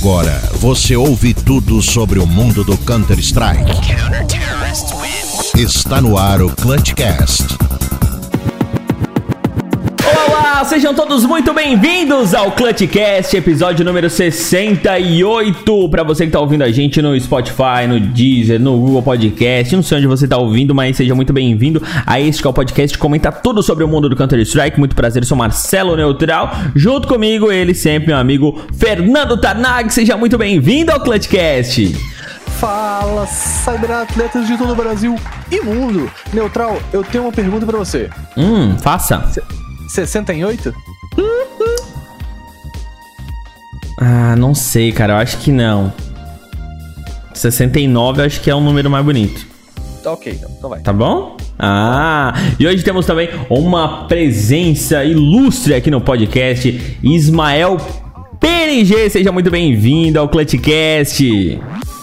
agora você ouve tudo sobre o mundo do Counter-Strike. Está no ar o Clutchcast. Olá, sejam todos muito bem-vindos ao Clutchcast, episódio número 68. Para você que tá ouvindo a gente no Spotify, no Deezer, no Google Podcast, não sei onde você tá ouvindo, mas seja muito bem-vindo a este que é o podcast que comenta tudo sobre o mundo do Counter-Strike. Muito prazer, eu sou Marcelo Neutral. Junto comigo, ele sempre, meu amigo Fernando Tarnag. Seja muito bem-vindo ao Clutchcast. Fala, cyberatletas de todo o Brasil e mundo. Neutral, eu tenho uma pergunta para você. Faça. 68? Ah, não sei, cara. Eu acho que não. 69 eu acho que é um número mais bonito. Ok, então vai. Tá bom? Ah, e hoje temos também uma presença ilustre aqui no podcast. Ismael PNG, seja muito bem-vindo ao Clutchcast.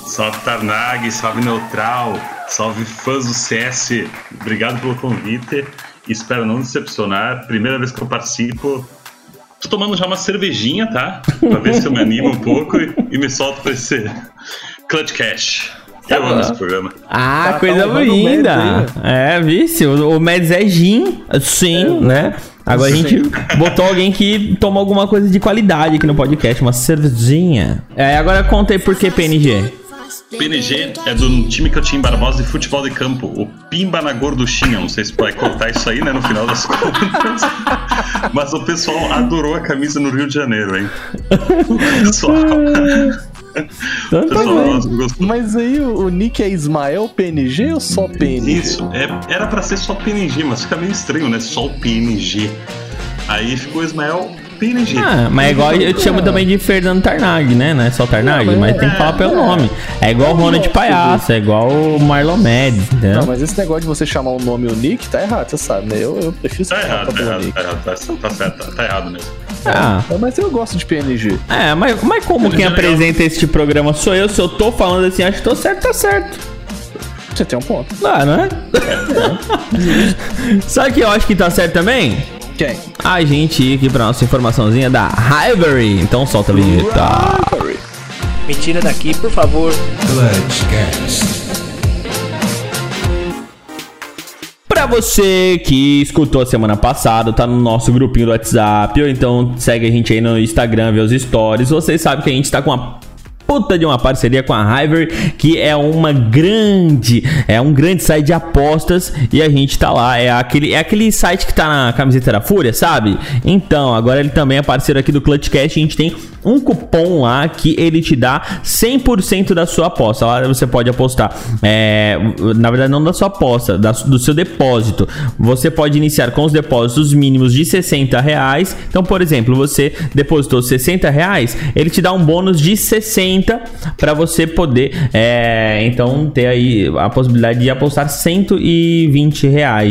Salve Tarnag, salve Neutral, salve fãs do CS. Obrigado pelo convite. Espero não decepcionar. Primeira vez que eu participo. Tô tomando já uma cervejinha, tá? Pra ver se eu me animo um pouco e me solto pra esse Clutchcast. Eu amo esse programa. Ah, tá, coisa linda. É, vício. O Mads é gin, sim, né? Agora sim. A gente botou alguém que tomou alguma coisa de qualidade aqui no podcast. Uma cervejinha. É, agora conta aí por que PNG. PNG é do time que eu tinha em Barbosa de futebol de campo, o Pimba na Gorduchinha. Não sei se vai cortar isso aí, né, no final das contas. Mas o pessoal adorou a camisa no Rio de Janeiro, hein? Mas aí o nick é Ismael PNG ou só PNG? Isso, era pra ser só PNG, mas fica meio estranho, né? Só o PNG. Aí ficou Ismael PNG. Ah, mas é igual eu te chamo também de Fernando Tarnag, né? Não é só Tarnag, mas tem que falar pelo nome. É igual o Ronald Palhaço, é igual o Marlon Med, entendeu? Não, mas esse negócio de você chamar o nome e o nick tá errado, você sabe, né? Eu prefiro... Tá errado mesmo. Ah. Mas eu gosto de PNG. É, mas como quem apresenta este programa sou eu, se eu tô falando assim, acho que tô certo, tá certo. Você tem um ponto. Ah, não é? Sabe que eu acho que tá certo também? Quem? A gente ir aqui pra nossa informaçãozinha da Rivalry. Então solta a vinheta. Me tira daqui, por favor. Clutchcast. Pra você que escutou a semana passada, tá no nosso grupinho do WhatsApp, ou então segue a gente aí no Instagram, vê os stories. Vocês sabem que a gente tá com uma puta de uma parceria com a Rivalry, que é um grande site de apostas, e a gente tá lá, é aquele site que tá na camiseta da Fúria, sabe? Então, agora ele também é parceiro aqui do Clutchcast, a gente tem um cupom lá que ele te dá 100% da sua aposta. Lá você pode apostar, na verdade não da sua aposta, do seu depósito. Você pode iniciar com os depósitos mínimos de R$60, então, por exemplo, você depositou R$60, ele te dá um bônus de 60 para você poder então ter aí a possibilidade de apostar R$120 e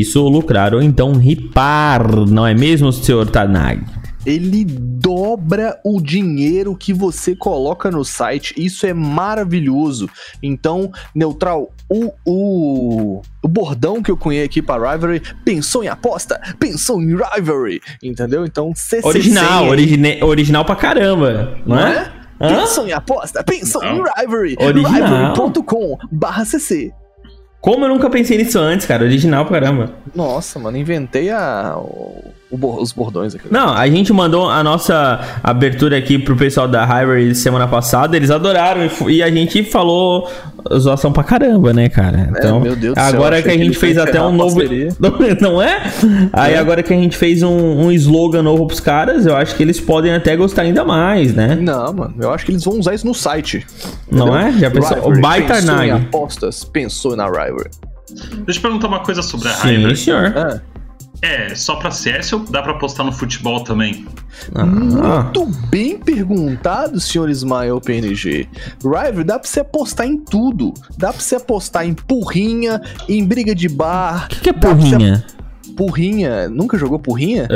isso lucrar ou então ripar, não é mesmo, senhor Tarnag? Ele dobra o dinheiro que você coloca no site, isso é maravilhoso. Então, Neutral, o bordão que eu cunhei aqui pra Rivalry, pensou em aposta, pensou em Rivalry, entendeu? Então, CCC original pra caramba, não é? Pensam em aposta, pensam em Rivalry. Rivalry.com/cc. Como eu nunca pensei nisso antes, cara. Original pra caramba. Nossa, mano, inventei os bordões aqui. Não, a gente mandou a nossa abertura aqui pro pessoal da Rivalry semana passada. Eles adoraram e a gente falou zoação pra caramba, né, cara? Então, meu Deus do céu. Agora que a gente fez até um novo... Não é? Aí agora que a gente fez um slogan novo pros caras, eu acho que eles podem até gostar ainda mais, né? Não, mano. Eu acho que eles vão usar isso no site. Entendeu? Não é? Já pensou? Rivalry, o baita pensou em apostas, pensou na Rivalry. Deixa eu perguntar uma coisa sobre a Rivalry. Sim, senhor. É só pra CS ou dá pra postar no futebol também? Muito bem perguntado, senhor Ismael PNG. Rivalry dá pra você apostar em tudo. Dá pra você apostar em porrinha, em briga de bar. O que é porrinha? Porrinha. Nunca jogou porrinha?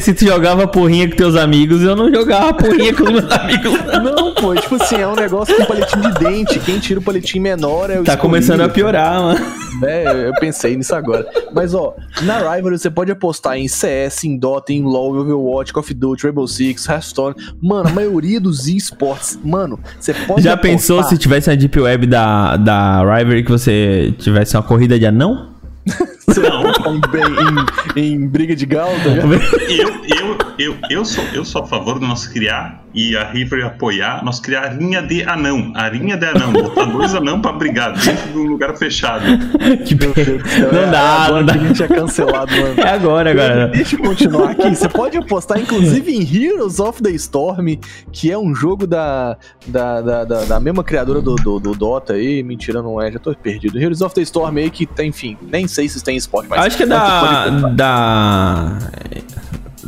Se tu jogava porrinha com teus amigos, eu não jogava porrinha com os meus amigos. Não, pô, tipo assim, é um negócio com palitinho de dente. Quem tira o palitinho menor é o Tá escolhido. Começando a piorar, mano. É, eu pensei nisso agora. Mas, ó, na Rivalry você pode apostar em CS, em Dota, em LoL, Overwatch, Call of Duty, Rainbow Six, Hearthstone. Mano, a maioria dos esportes, mano, você pode Já apostar... pensou se tivesse a Deep Web da Rivalry que você tivesse uma corrida de anão? Em briga de Galo, tá eu sou a favor de nós criar e a River apoiar, nós criar a linha de anão, botar dois anão pra brigar dentro de um lugar fechado. Que perfeito. Não dá, não dá. A gente é cancelado, mano. É agora. Deixa eu continuar aqui. Você pode apostar, inclusive, em Heroes of the Storm, que é um jogo da mesma criadora do Dota aí. Mentira, não é, já tô perdido. Heroes of the Storm aí que tem, enfim, nem sei se tem esporte, mas... Acho que é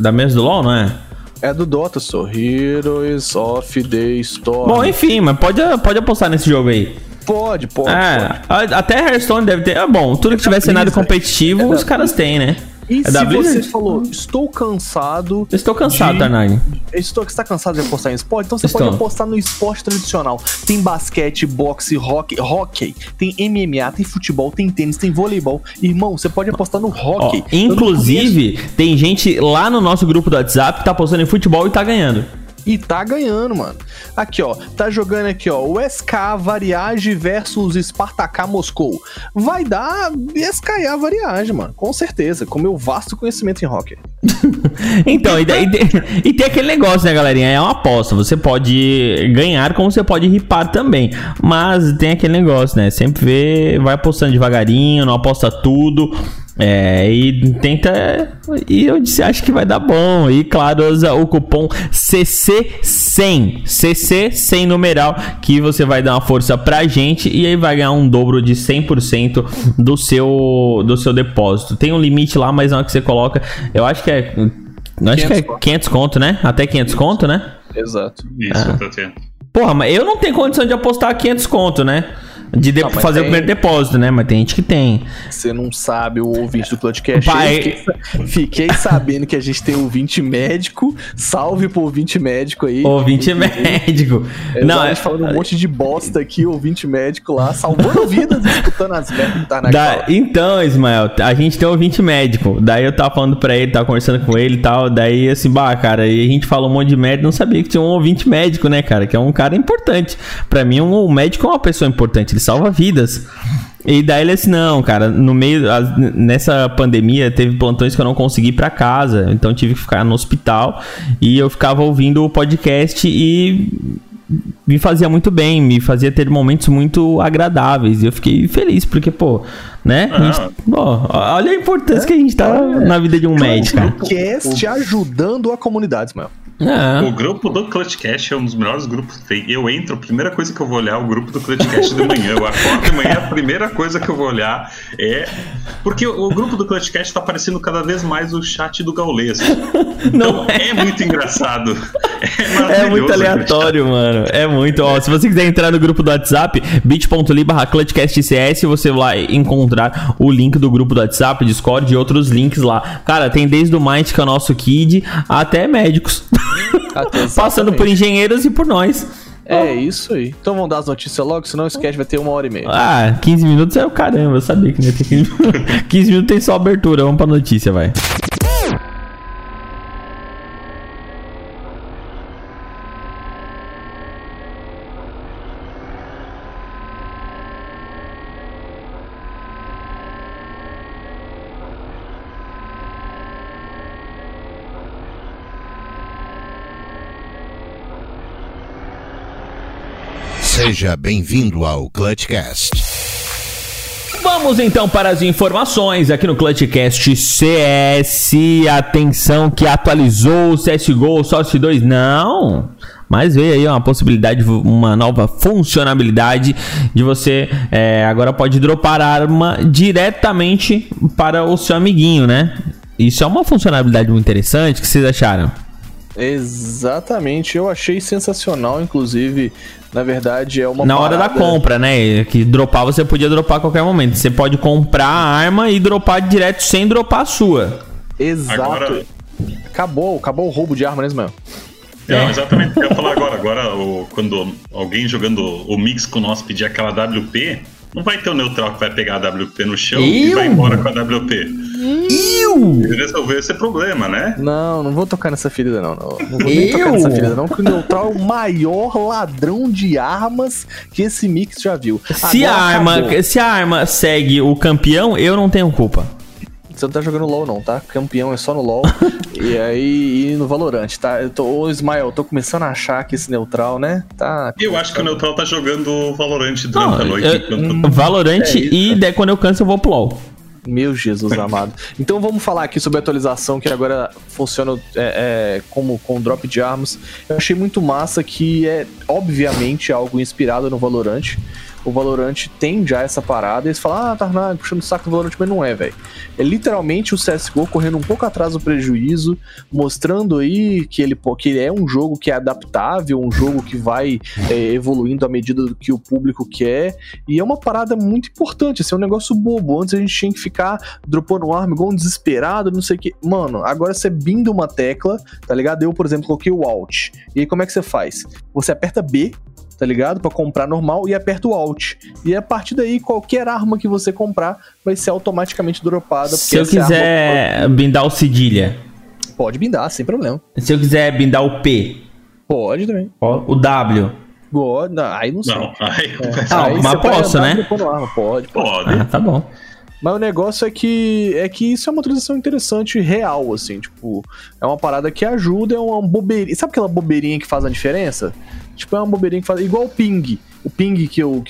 da mesmo do LoL, não é? É do Dota, só. Heroes of the Storm. Bom, enfim, mas pode apostar nesse jogo aí. Pode. Até Hearthstone deve ter... Bom, tudo que tiver cenário competitivo, os caras têm, né? E é se você falou, estou cansado, Tarnag. Você está cansado de apostar em esporte? Então você pode apostar no esporte tradicional. Tem basquete, boxe, hockey, tem MMA, tem futebol, tem tênis, tem voleibol. Irmão, você pode apostar no hockey. Ó, inclusive, tem gente lá no nosso grupo do WhatsApp que tá apostando em futebol e tá ganhando. Mano. Aqui, ó. Tá jogando aqui, ó. O SK Variage versus Spartak Moscou. Vai dar SKA Variage, mano. Com certeza. Com meu vasto conhecimento em hockey. Então, e tem aquele negócio, né, galerinha? É uma aposta. Você pode ganhar como você pode ripar também. Mas tem aquele negócio, né? Sempre vai apostando devagarinho, não aposta tudo. E tenta. E eu disse, acho que vai dar bom. E claro, usa o cupom CC100. CC100 numeral. Que você vai dar uma força pra gente. E aí vai ganhar um dobro de 100% do seu depósito. Tem um limite lá, mas não é que você coloca. Eu acho que é. Acho que é 500 conto, né? Até 500 conto, né? Exato. Isso, eu tô tendo. Porra, mas eu não tenho condição de apostar 500 conto, né? Não, fazer o primeiro depósito, né? Mas tem gente que tem. Você não sabe, o ouvinte do Clutchcast. Fiquei sabendo que a gente tem ouvinte médico. Salve pro ouvinte médico aí. Ouvinte médico. A gente falando um monte de bosta aqui, ouvinte médico lá, salvando vidas, escutando as merdas que tá na cara. Então, Ismael, a gente tem um ouvinte médico. Daí eu tava falando pra ele, tava conversando com ele e tal. Daí, assim, cara, e a gente falou um monte de merda. Não sabia que tinha um ouvinte médico, né, cara? Que é um cara importante. Pra mim, um médico é uma pessoa importante. Ele salva vidas. E daí ele disse, não, cara, nessa pandemia teve plantões que eu não consegui ir pra casa, então tive que ficar no hospital e eu ficava ouvindo o podcast e me fazia muito bem, me fazia ter momentos muito agradáveis e eu fiquei feliz, porque, pô, né? Olha a importância que a gente tá na vida de um médico. O podcast ajudando a comunidade, Ismael. O grupo do Clutchcast é um dos melhores grupos que tem. Eu entro, a primeira coisa que eu vou olhar é o grupo do Clutchcast de manhã. Eu acordo de manhã, a primeira coisa que eu vou olhar é... Porque o grupo do Clutchcast tá aparecendo cada vez mais o chat do Gaules. Então é muito engraçado. É muito aleatório, mano. É muito. Ó, se você quiser entrar no grupo do WhatsApp, bit.ly/ClutchcastCS, você vai encontrar o link do grupo do WhatsApp, Discord e outros links lá. Cara, tem desde o Mind, que é o nosso kid, até médicos. Passando por engenheiros e por nós. É isso aí. Então vamos dar as notícias logo, senão esquece, vai ter 1h30. 15 minutos é o caramba, eu sabia que não ia ter 15 minutos. 15 minutos tem só abertura, vamos pra notícia, vai. Seja bem-vindo ao Clutchcast. Vamos então para as informações aqui no Clutchcast CS. Atenção que atualizou o CSGO, o Source 2. Não... Mas veio aí uma possibilidade, uma nova funcionalidade de você agora pode dropar a arma diretamente para o seu amiguinho, né? Isso é uma funcionalidade muito interessante, o que vocês acharam? Exatamente, eu achei sensacional, inclusive, na verdade é uma parada... hora da compra, né, que dropar você podia dropar a qualquer momento, você pode comprar a arma e dropar direto sem dropar a sua. Exato. Agora... Acabou o roubo de arma, né, Ismael? É, exatamente, eu ia falar agora quando alguém jogando o mix com nós pedir aquela WP, não vai ter o neutral que vai pegar a WP no chão e vai embora com a WP. E resolver esse problema, né? Não vou tocar nessa ferida, não. Não vou nem tocar nessa ferida, não, que o Neutral é o maior ladrão de armas que esse mix já viu. Se a arma segue o campeão, eu não tenho culpa. Você não tá jogando LoL, não, tá? Campeão é só no LoL e no Valorant, tá? Ô, Ismael, eu tô começando a achar que esse Neutral, né? Tá. Eu acho que o Neutral tá jogando Valorant durante a noite. Valorant e daí quando eu canso eu vou pro LoL. Meu Jesus amado. Então vamos falar aqui sobre a atualização que agora funciona como com drop de armas. Eu achei muito massa, que é obviamente algo inspirado no Valorant. O Valorant tem já essa parada. Eles falam, Tarnag puxando o saco do Valorant, mas não é, velho. É literalmente o CSGO correndo um pouco atrás do prejuízo, mostrando aí que ele é um jogo que é adaptável, um jogo que vai evoluindo à medida do que o público quer. E é uma parada muito importante, assim, é um negócio bobo. Antes a gente tinha que ficar dropando arma igual um desesperado, não sei o que. Mano, agora você binda uma tecla, tá ligado? Eu, por exemplo, coloquei o Alt. E aí como é que você faz? Você aperta B, tá ligado? Pra comprar normal e aperta o Alt. E a partir daí, qualquer arma que você comprar vai ser automaticamente dropada. Se eu quiser bindar o Cedilha, pode bindar, sem problema. Se eu quiser bindar o P, pode também. O W. Aí não sei. Mas posso, né? Pode. Ah, tá bom. Mas o negócio é que isso é uma atualização interessante e real, assim, tipo, é uma parada que ajuda, é uma bobeirinha, sabe aquela bobeirinha que faz a diferença? Tipo, é uma bobeirinha que faz, igual o ping que eu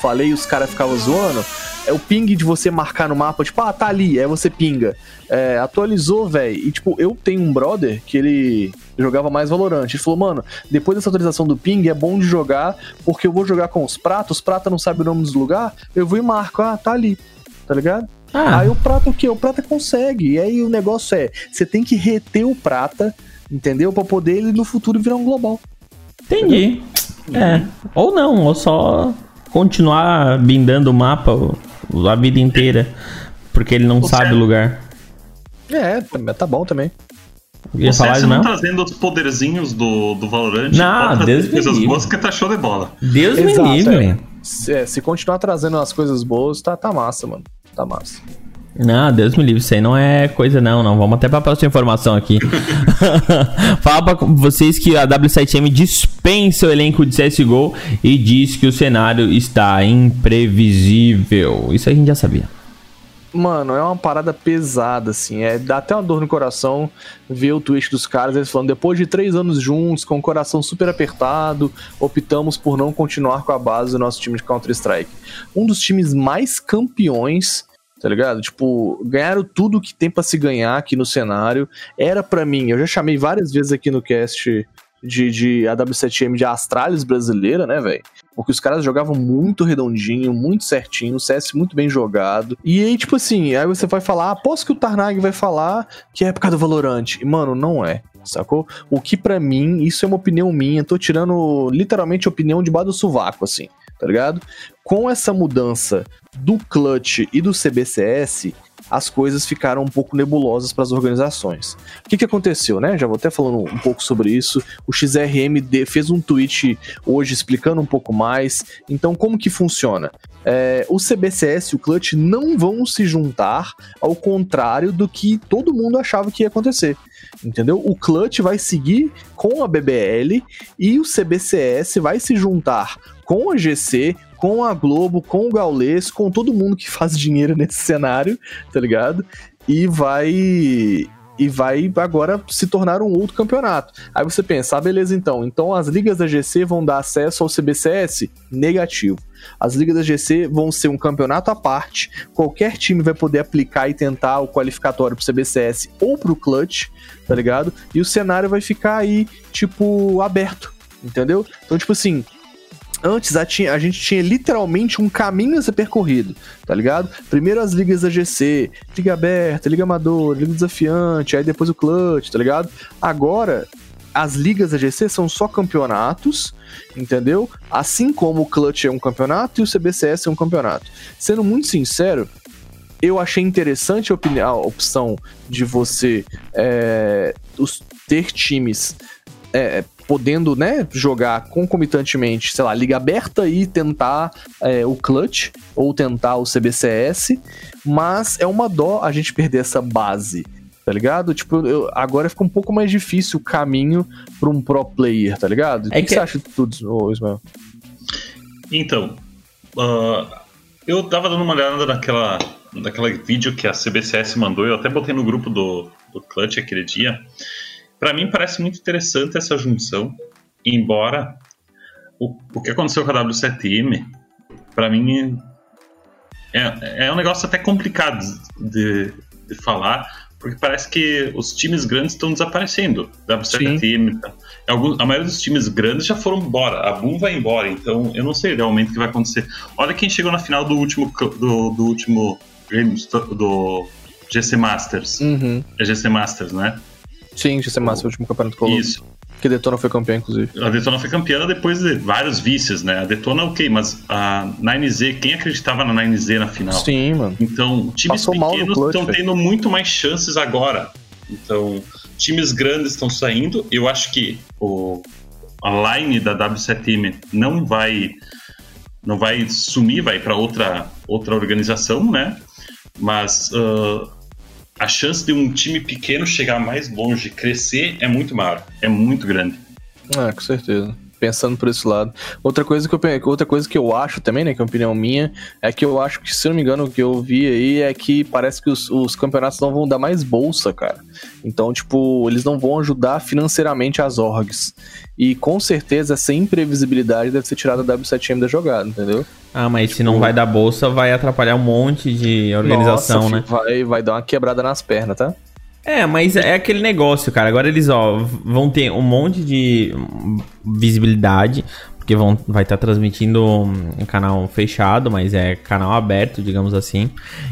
falei, os caras ficavam zoando, é o ping de você marcar no mapa, tipo, tá ali, aí você pinga. É, atualizou, velho, e tipo, eu tenho um brother que ele jogava mais Valorant, ele falou, mano, depois dessa atualização do ping é bom de jogar, porque eu vou jogar com os prata não sabe o nome dos lugares, eu vou e marco, tá ali. Tá ligado? Aí o prata o quê? O prata consegue. E aí o negócio você tem que reter o prata, entendeu? Pra poder ele no futuro virar um global. Entendi. Entendeu? É. Ou não, ou só continuar bindando o mapa a vida inteira. Porque ele não sabe o lugar. Tá bom também. Ia falar isso, não trazendo os poderzinhos do Valorant. Não, Deus me livre. Boas que tá show de bola. Deus me livre. Se continuar trazendo as coisas boas, tá massa, mano. Tá massa. Não, Deus me livre, isso aí não é coisa não. Vamos até pra próxima informação aqui. Fala pra vocês que a W7M dispensa o elenco de CSGO e diz que o cenário está imprevisível. Isso a gente já sabia. Mano, é uma parada pesada, assim. Dá até uma dor no coração ver o tweet dos caras, eles falando, depois de 3 anos juntos, com o coração super apertado, optamos por não continuar com a base do nosso time de Counter-Strike. Um dos times mais campeões, tá ligado? Tipo, ganharam tudo que tem pra se ganhar aqui no cenário. Era pra mim, eu já chamei várias vezes aqui no cast de a W7M de Astralis brasileira, né, velho? Porque os caras jogavam muito redondinho, muito certinho, o CS muito bem jogado. E aí, tipo assim, aí você vai falar, aposto que o Tarnag vai falar que é por causa do Valorant. E, mano, não é, sacou? O que pra mim, isso é uma opinião minha, tô tirando literalmente a opinião debaixo do sovaco, assim, tá ligado? Com essa mudança do Clutch e do CBCS, as coisas ficaram um pouco nebulosas para as organizações. O que aconteceu, né? Já vou até falando um pouco sobre isso. O XRM fez um tweet hoje explicando um pouco mais. Então, como que funciona? O CBCS e o Clutch não vão se juntar, ao contrário do que todo mundo achava que ia acontecer. Entendeu? O Clutch vai seguir com a BBL e o CBCS vai se juntar com a GC, com a Globo, com o Gaules, com todo mundo que faz dinheiro nesse cenário, tá ligado? E vai agora se tornar um outro campeonato. Aí você pensa, beleza, então as ligas da GC vão dar acesso ao CBCS? Negativo. As ligas da GC vão ser um campeonato à parte, qualquer time vai poder aplicar e tentar o qualificatório pro CBCS ou pro Clutch, tá ligado? E o cenário vai ficar aí, tipo, aberto, entendeu? Então, tipo assim... Antes a gente tinha literalmente um caminho a ser percorrido, tá ligado? Primeiro as ligas da GC, Liga Aberta, Liga Amadora, Liga Desafiante, aí depois o Clutch, tá ligado? Agora, as ligas da GC são só campeonatos, entendeu? Assim como o Clutch é um campeonato e o CBCS é um campeonato. Sendo muito sincero, eu achei interessante a opção de você ter times podendo, né, jogar concomitantemente, sei lá, Liga Aberta e tentar o Clutch ou tentar o CBCS, mas é uma dó a gente perder essa base, tá ligado? Tipo, agora fica um pouco mais difícil o caminho para um pro player, tá ligado? O que você acha de tudo, Ismael? Então, eu tava dando uma olhada naquela vídeo que a CBCS mandou, eu até botei no grupo do Clutch aquele dia. Pra mim parece muito interessante essa junção, embora o que aconteceu com a W7M, pra mim é um negócio até complicado de falar, porque parece que os times grandes estão desaparecendo. W7M, a maioria dos times grandes já foram embora, a Boom vai embora, então eu não sei realmente o que vai acontecer. Olha quem chegou na final do último do GC Masters. Uhum. É GC Masters, né? Sim, GC Masters, o último campeonato colombiano. Isso. Que a Detona foi campeã, inclusive. A Detona foi campeã depois de vários vices, né? A Detona, ok, mas a 9z, quem acreditava na 9z na final? Sim, mano. Então, times pequenos estão tendo muito mais chances agora. Então, times grandes estão saindo. Eu acho que a line da W7M não vai sumir, vai para outra organização, né? Mas a chance de um time pequeno chegar mais longe, crescer, é muito maior, é muito grande. Ah, com certeza. Pensando por esse lado. Outra coisa que eu acho também, né, que é uma opinião minha, é que eu acho que, se não me engano, o que eu vi aí é que parece que os campeonatos não vão dar mais bolsa, cara. Então, tipo, eles não vão ajudar financeiramente as orgs. E, com certeza, essa imprevisibilidade deve ser tirada da W7M da jogada, entendeu? Ah, mas tipo, se não vai dar bolsa, vai atrapalhar um monte de organização, nossa, né? Vai dar uma quebrada nas pernas, tá? É, mas é aquele negócio, cara. Agora eles, vão ter um monte de visibilidade, porque vai estar transmitindo um canal fechado, mas é canal aberto, digamos assim.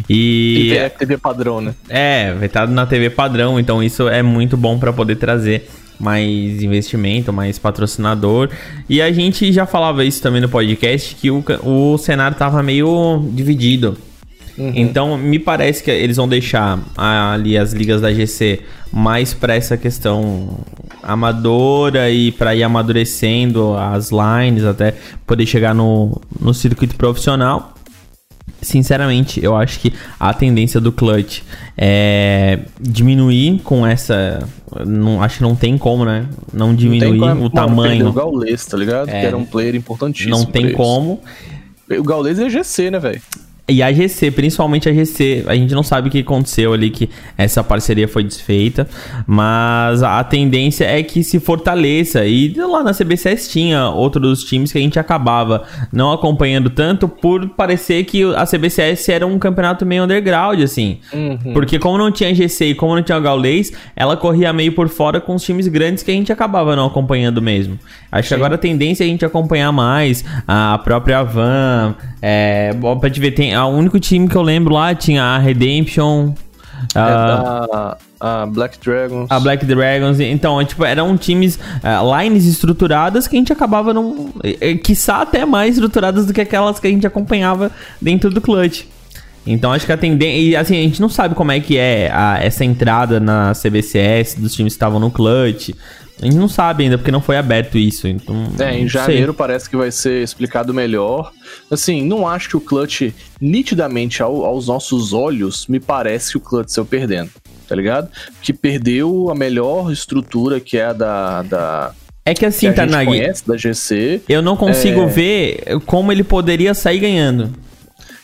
E é TV padrão, né? É, vai estar na TV padrão, então isso é muito bom para poder trazer mais investimento, mais patrocinador. E a gente já falava isso também no podcast, que o cenário tava meio dividido. Uhum. Então, me parece que eles vão deixar ali as ligas da GC mais pra essa questão amadora e pra ir amadurecendo as lines até poder chegar no circuito profissional. Sinceramente, eu acho que a tendência do Clutch é diminuir com essa... Não, acho que não tem como, né? Não diminuir o tamanho. Perdeu o Gaules, tá ligado? Que era um player importantíssimo. Não tem como. O Gaules é GC, né, velho? E a GC, principalmente a GC, a gente não sabe o que aconteceu ali, que essa parceria foi desfeita, mas a tendência é que se fortaleça. E lá na CBCS tinha outros times que a gente acabava não acompanhando tanto, por parecer que a CBCS era um campeonato meio underground, assim. Uhum. Porque como não tinha a GC e como não tinha o Gaules, ela corria meio por fora com os times grandes que a gente acabava não acompanhando mesmo. Acho que agora a tendência é a gente acompanhar mais a própria Van. Pra te ver, tem o único time que eu lembro lá tinha a Redemption, a Black Dragons. A Black Dragons. Então, tipo, eram times, lines estruturadas que a gente acabava não... quiçá até mais estruturadas do que aquelas que a gente acompanhava dentro do Clutch. Então, acho que a tendência... E, assim, a gente não sabe como é que é essa entrada na CBCS dos times que estavam no Clutch. A gente não sabe ainda, porque não foi aberto isso. Então, em janeiro parece que vai ser explicado melhor. Assim, não acho que o Clutch, nitidamente, aos nossos olhos, me parece que o Clutch saiu perdendo, tá ligado? Que perdeu a melhor estrutura, que é a da... É que assim, tá, Tarnag, da GC. Eu não consigo ver como ele poderia sair ganhando.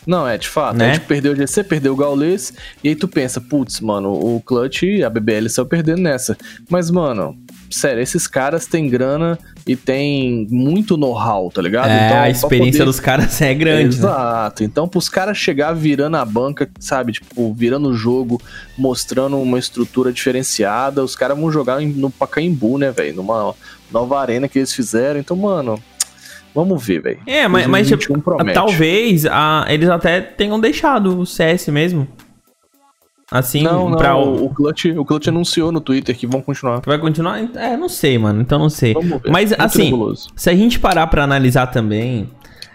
Não, de fato, né? A gente perdeu o GC, perdeu o Gaules, e aí tu pensa, putz, mano, o Clutch, a BBL saiu perdendo nessa. Mas, mano, sério, esses caras têm grana e têm muito know-how, tá ligado? Então, a experiência dos caras é grande. Exato, né? Então pros caras chegar virando a banca, sabe, tipo, virando o jogo, mostrando uma estrutura diferenciada, os caras vão jogar no Pacaembu, né, velho, numa nova arena que eles fizeram, então, mano... Vamos ver, velho. É, mas tipo, talvez eles até tenham deixado o CS mesmo. Assim, o Clutch anunciou no Twitter que vão continuar. Vai continuar? É, não sei, mano. Então não sei. Vamos ver. Mas, muito assim, nebuloso. Se a gente parar pra analisar também,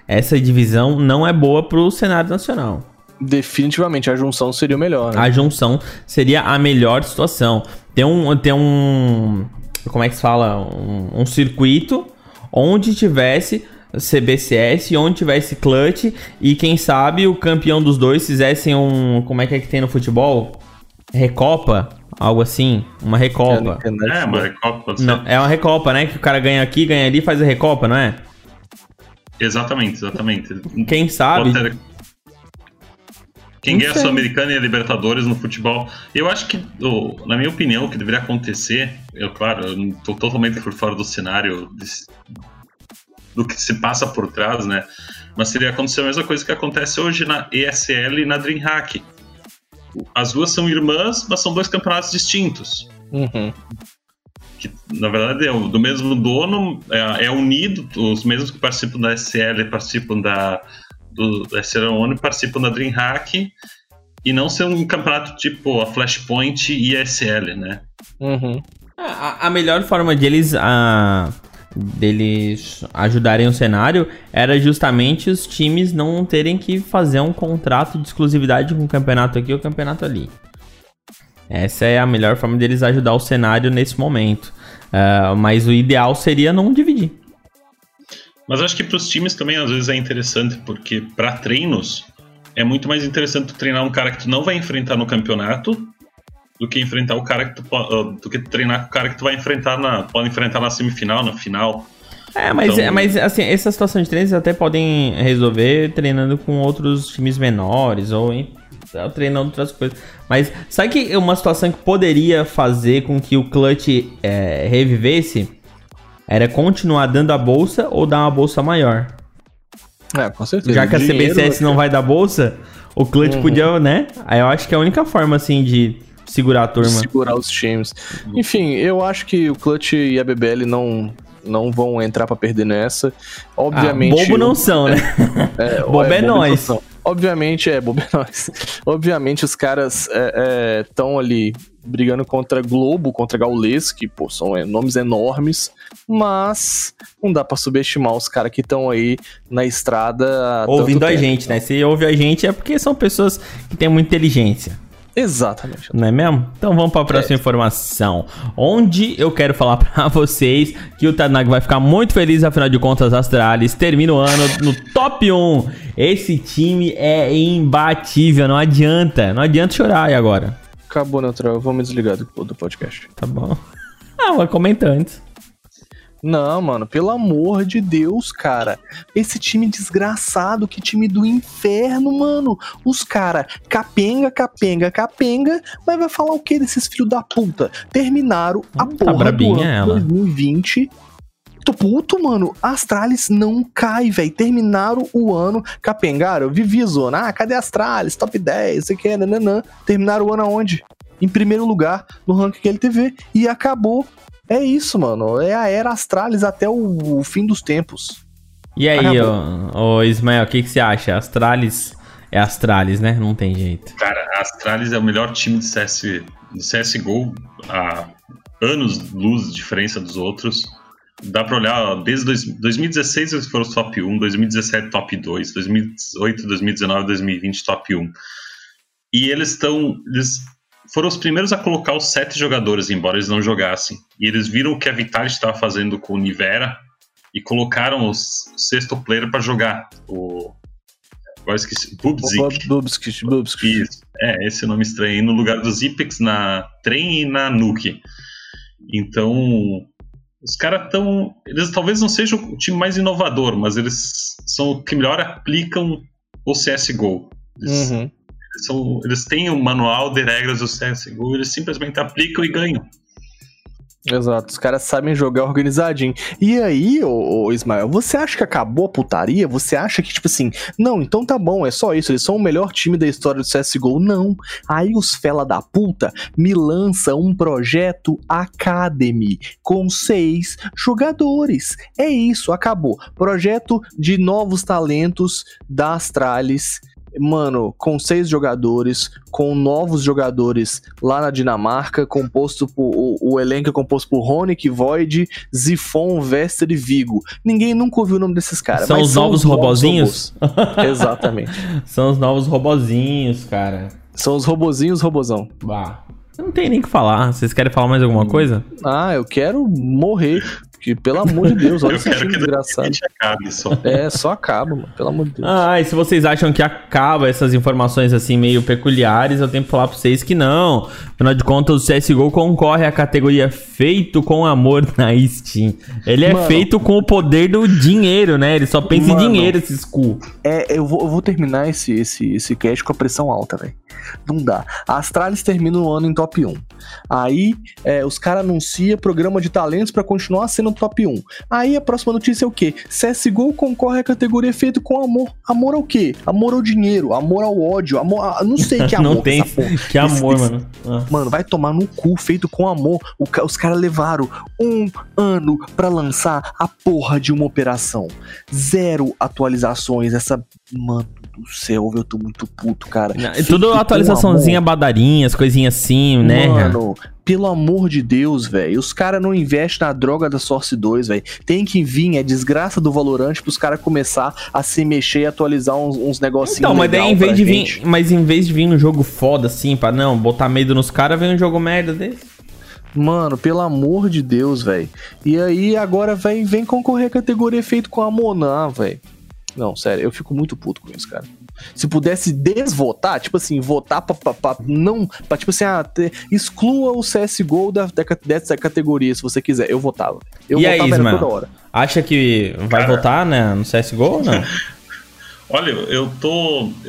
essa divisão não é boa pro cenário nacional. Definitivamente, a junção seria o melhor, né? A junção seria a melhor situação. Tem um como é que se fala? Um circuito onde tivesse CBCS, onde tivesse Clutch, e quem sabe o campeão dos dois fizessem um... Como é que tem no futebol? Recopa? Algo assim? Uma recopa. É uma recopa. Não, é uma recopa, né? Que o cara ganha aqui, ganha ali, faz a recopa, não é? Exatamente. Quem sabe... Quem ganha a Sul-Americana e a Libertadores no futebol. Eu acho que, na minha opinião, o que deveria acontecer... Eu estou totalmente por fora do cenário... do que se passa por trás, né? Mas seria acontecer a mesma coisa que acontece hoje na ESL e na DreamHack. As duas são irmãs, mas são dois campeonatos distintos. Uhum. Que, na verdade, é do mesmo dono, é unido, os mesmos que participam da ESL participam da ESL One, participam da DreamHack, e não ser um campeonato tipo a Flashpoint e ESL, né? Uhum. A melhor forma deles ajudarem o cenário era justamente os times não terem que fazer um contrato de exclusividade com o campeonato aqui ou o campeonato ali. Essa é a melhor forma deles ajudar o cenário nesse momento. Mas o ideal seria não dividir. Mas acho que para os times também às vezes é interessante, porque para treinos é muito mais interessante tu treinar um cara que tu não vai enfrentar no campeonato do que enfrentar o cara do que treinar com o cara que tu vai enfrentar pode enfrentar na semifinal, na final. Mas assim, essa situação de treinos até podem resolver treinando com outros times menores ou treinando outras coisas. Mas sabe que uma situação que poderia fazer com que o Clutch revivesse era continuar dando a bolsa ou dar uma bolsa maior. É, com certeza. Já que a CBCS não vai dar bolsa, o Clutch podia, né? Aí eu acho que é a única forma, assim, de segurar a turma. Segurar os times. Enfim, eu acho que o Clutch e a BBL não vão entrar pra perder nessa. Obviamente... bobo não são, né? Bobo é nós. Obviamente, bobo é nós. Obviamente, os caras estão ali brigando contra Globo, contra Gaules, que, pô, são nomes enormes, mas não dá pra subestimar os caras que estão aí na estrada... Ouvindo a gente, né? Se ouve a gente é porque são pessoas que têm muita inteligência. Exatamente. Não é mesmo? Então vamos para a próxima informação, onde eu quero falar para vocês que o Tarnag vai ficar muito feliz. Afinal de contas, Astralis termina o ano no top 1. Esse time é imbatível, não adianta chorar aí agora. Acabou, Neutral, eu vou me desligar do podcast. Tá bom. Vai comentar antes. Não, mano, pelo amor de Deus, cara. Esse time desgraçado, que time do inferno, mano. Os cara, capenga, mas vai falar o que desses filhos da puta? Terminaram a porra do ano 2020. Tô puto, mano. Astralis não cai, velho. Terminaram o ano capengaram. Eu vivi zona. Cadê Astralis? Top 10, sei que, nananã. Terminaram o ano aonde? Em primeiro lugar no ranking LTV. E acabou. É isso, mano. É a era Astralis até o fim dos tempos. E aí, ô Ismael, o que você acha? Astralis é Astralis, né? Não tem jeito. Cara, a Astralis é o melhor time de CSGO há anos-luz de diferença dos outros. Dá pra olhar, desde 2016 eles foram top 1, 2017 top 2, 2018, 2019, 2020 top 1. E eles estão... Foram os primeiros a colocar os 7 jogadores, embora eles não jogassem. E eles viram o que a Vitality estava fazendo com o Nivera e colocaram o sexto player para jogar. Agora esqueci. Bubsky. Esse nome estranho. E no lugar dos Ipex, na Trem e na Nuke. Então, os caras estão... Eles talvez não sejam o time mais inovador, mas eles são o que melhor aplicam o CSGO. Eles têm um manual de regras do CSGO, eles simplesmente aplicam e ganham. Exato, os caras sabem jogar organizadinho. E aí, ô Ismael, você acha que acabou a putaria? Você acha que, tipo assim, não, então tá bom, é só isso, eles são o melhor time da história do CSGO? Não. Aí os fela da puta me lança um projeto Academy com 6 jogadores. É isso, acabou. Projeto de novos talentos da Astralis. Mano, com 6 jogadores, com novos jogadores lá na Dinamarca, composto por o elenco é composto por Ronick, Void, Zifon, Vester e Vigo. Ninguém nunca ouviu o nome desses caras. São os novos robozinhos? Exatamente. São os novos robozinhos, cara. São os robozinhos, robozão. Bah. Não tem nem o que falar. Vocês querem falar mais alguma coisa? Ah, eu quero morrer. Porque, pelo amor de Deus, olha esse time desgraçado. Só acaba, mano. Pelo amor de Deus. Ah, e se vocês acham que acaba essas informações assim meio peculiares, eu tenho que falar pra vocês que não. Afinal de contas, o CSGO concorre à categoria Feito com Amor na Steam. Ele é feito com o poder do dinheiro, né? Ele só pensa em dinheiro, esses cu. É, eu vou terminar esse cast com a pressão alta, velho. Não dá. A Astralis termina o ano em top 1. Aí, os caras anunciam programa de talentos pra continuar sendo top 1. Aí a próxima notícia é o quê? CSGO concorre à categoria Feito com Amor. Amor ao quê? Amor ao dinheiro, amor ao ódio, amor a... Não sei que amor. Não tem essa porra. Que amor, mano. Ah. Mano, vai tomar no cu, Feito com Amor. Os caras levaram 1 ano pra lançar a porra de uma operação. 0 atualizações. Essa... Mano do céu, eu tô muito puto, cara. Tudo atualizaçãozinha, badarinhas, coisinhas assim, né? Mano... Pelo amor de Deus, velho. Os caras não investem na droga da Source 2, velho. Tem que vir, é desgraça do Valorant pros caras começar a se mexer e atualizar uns negocinhos. Então, mas daí em vez de vir um jogo foda assim, pra não botar medo nos caras, vem um jogo merda desse. Mano, pelo amor de Deus, velho. E aí agora vem concorrer à categoria Feito com a Moná, velho. Não, sério, eu fico muito puto com isso, cara. Se pudesse desvotar, tipo assim, votar pra não, pra tipo assim, exclua o CSGO dessa categoria, se você quiser. Eu votava. Eu votava toda hora. Acha que vai votar, né, no CSGO ou não? Olha, eu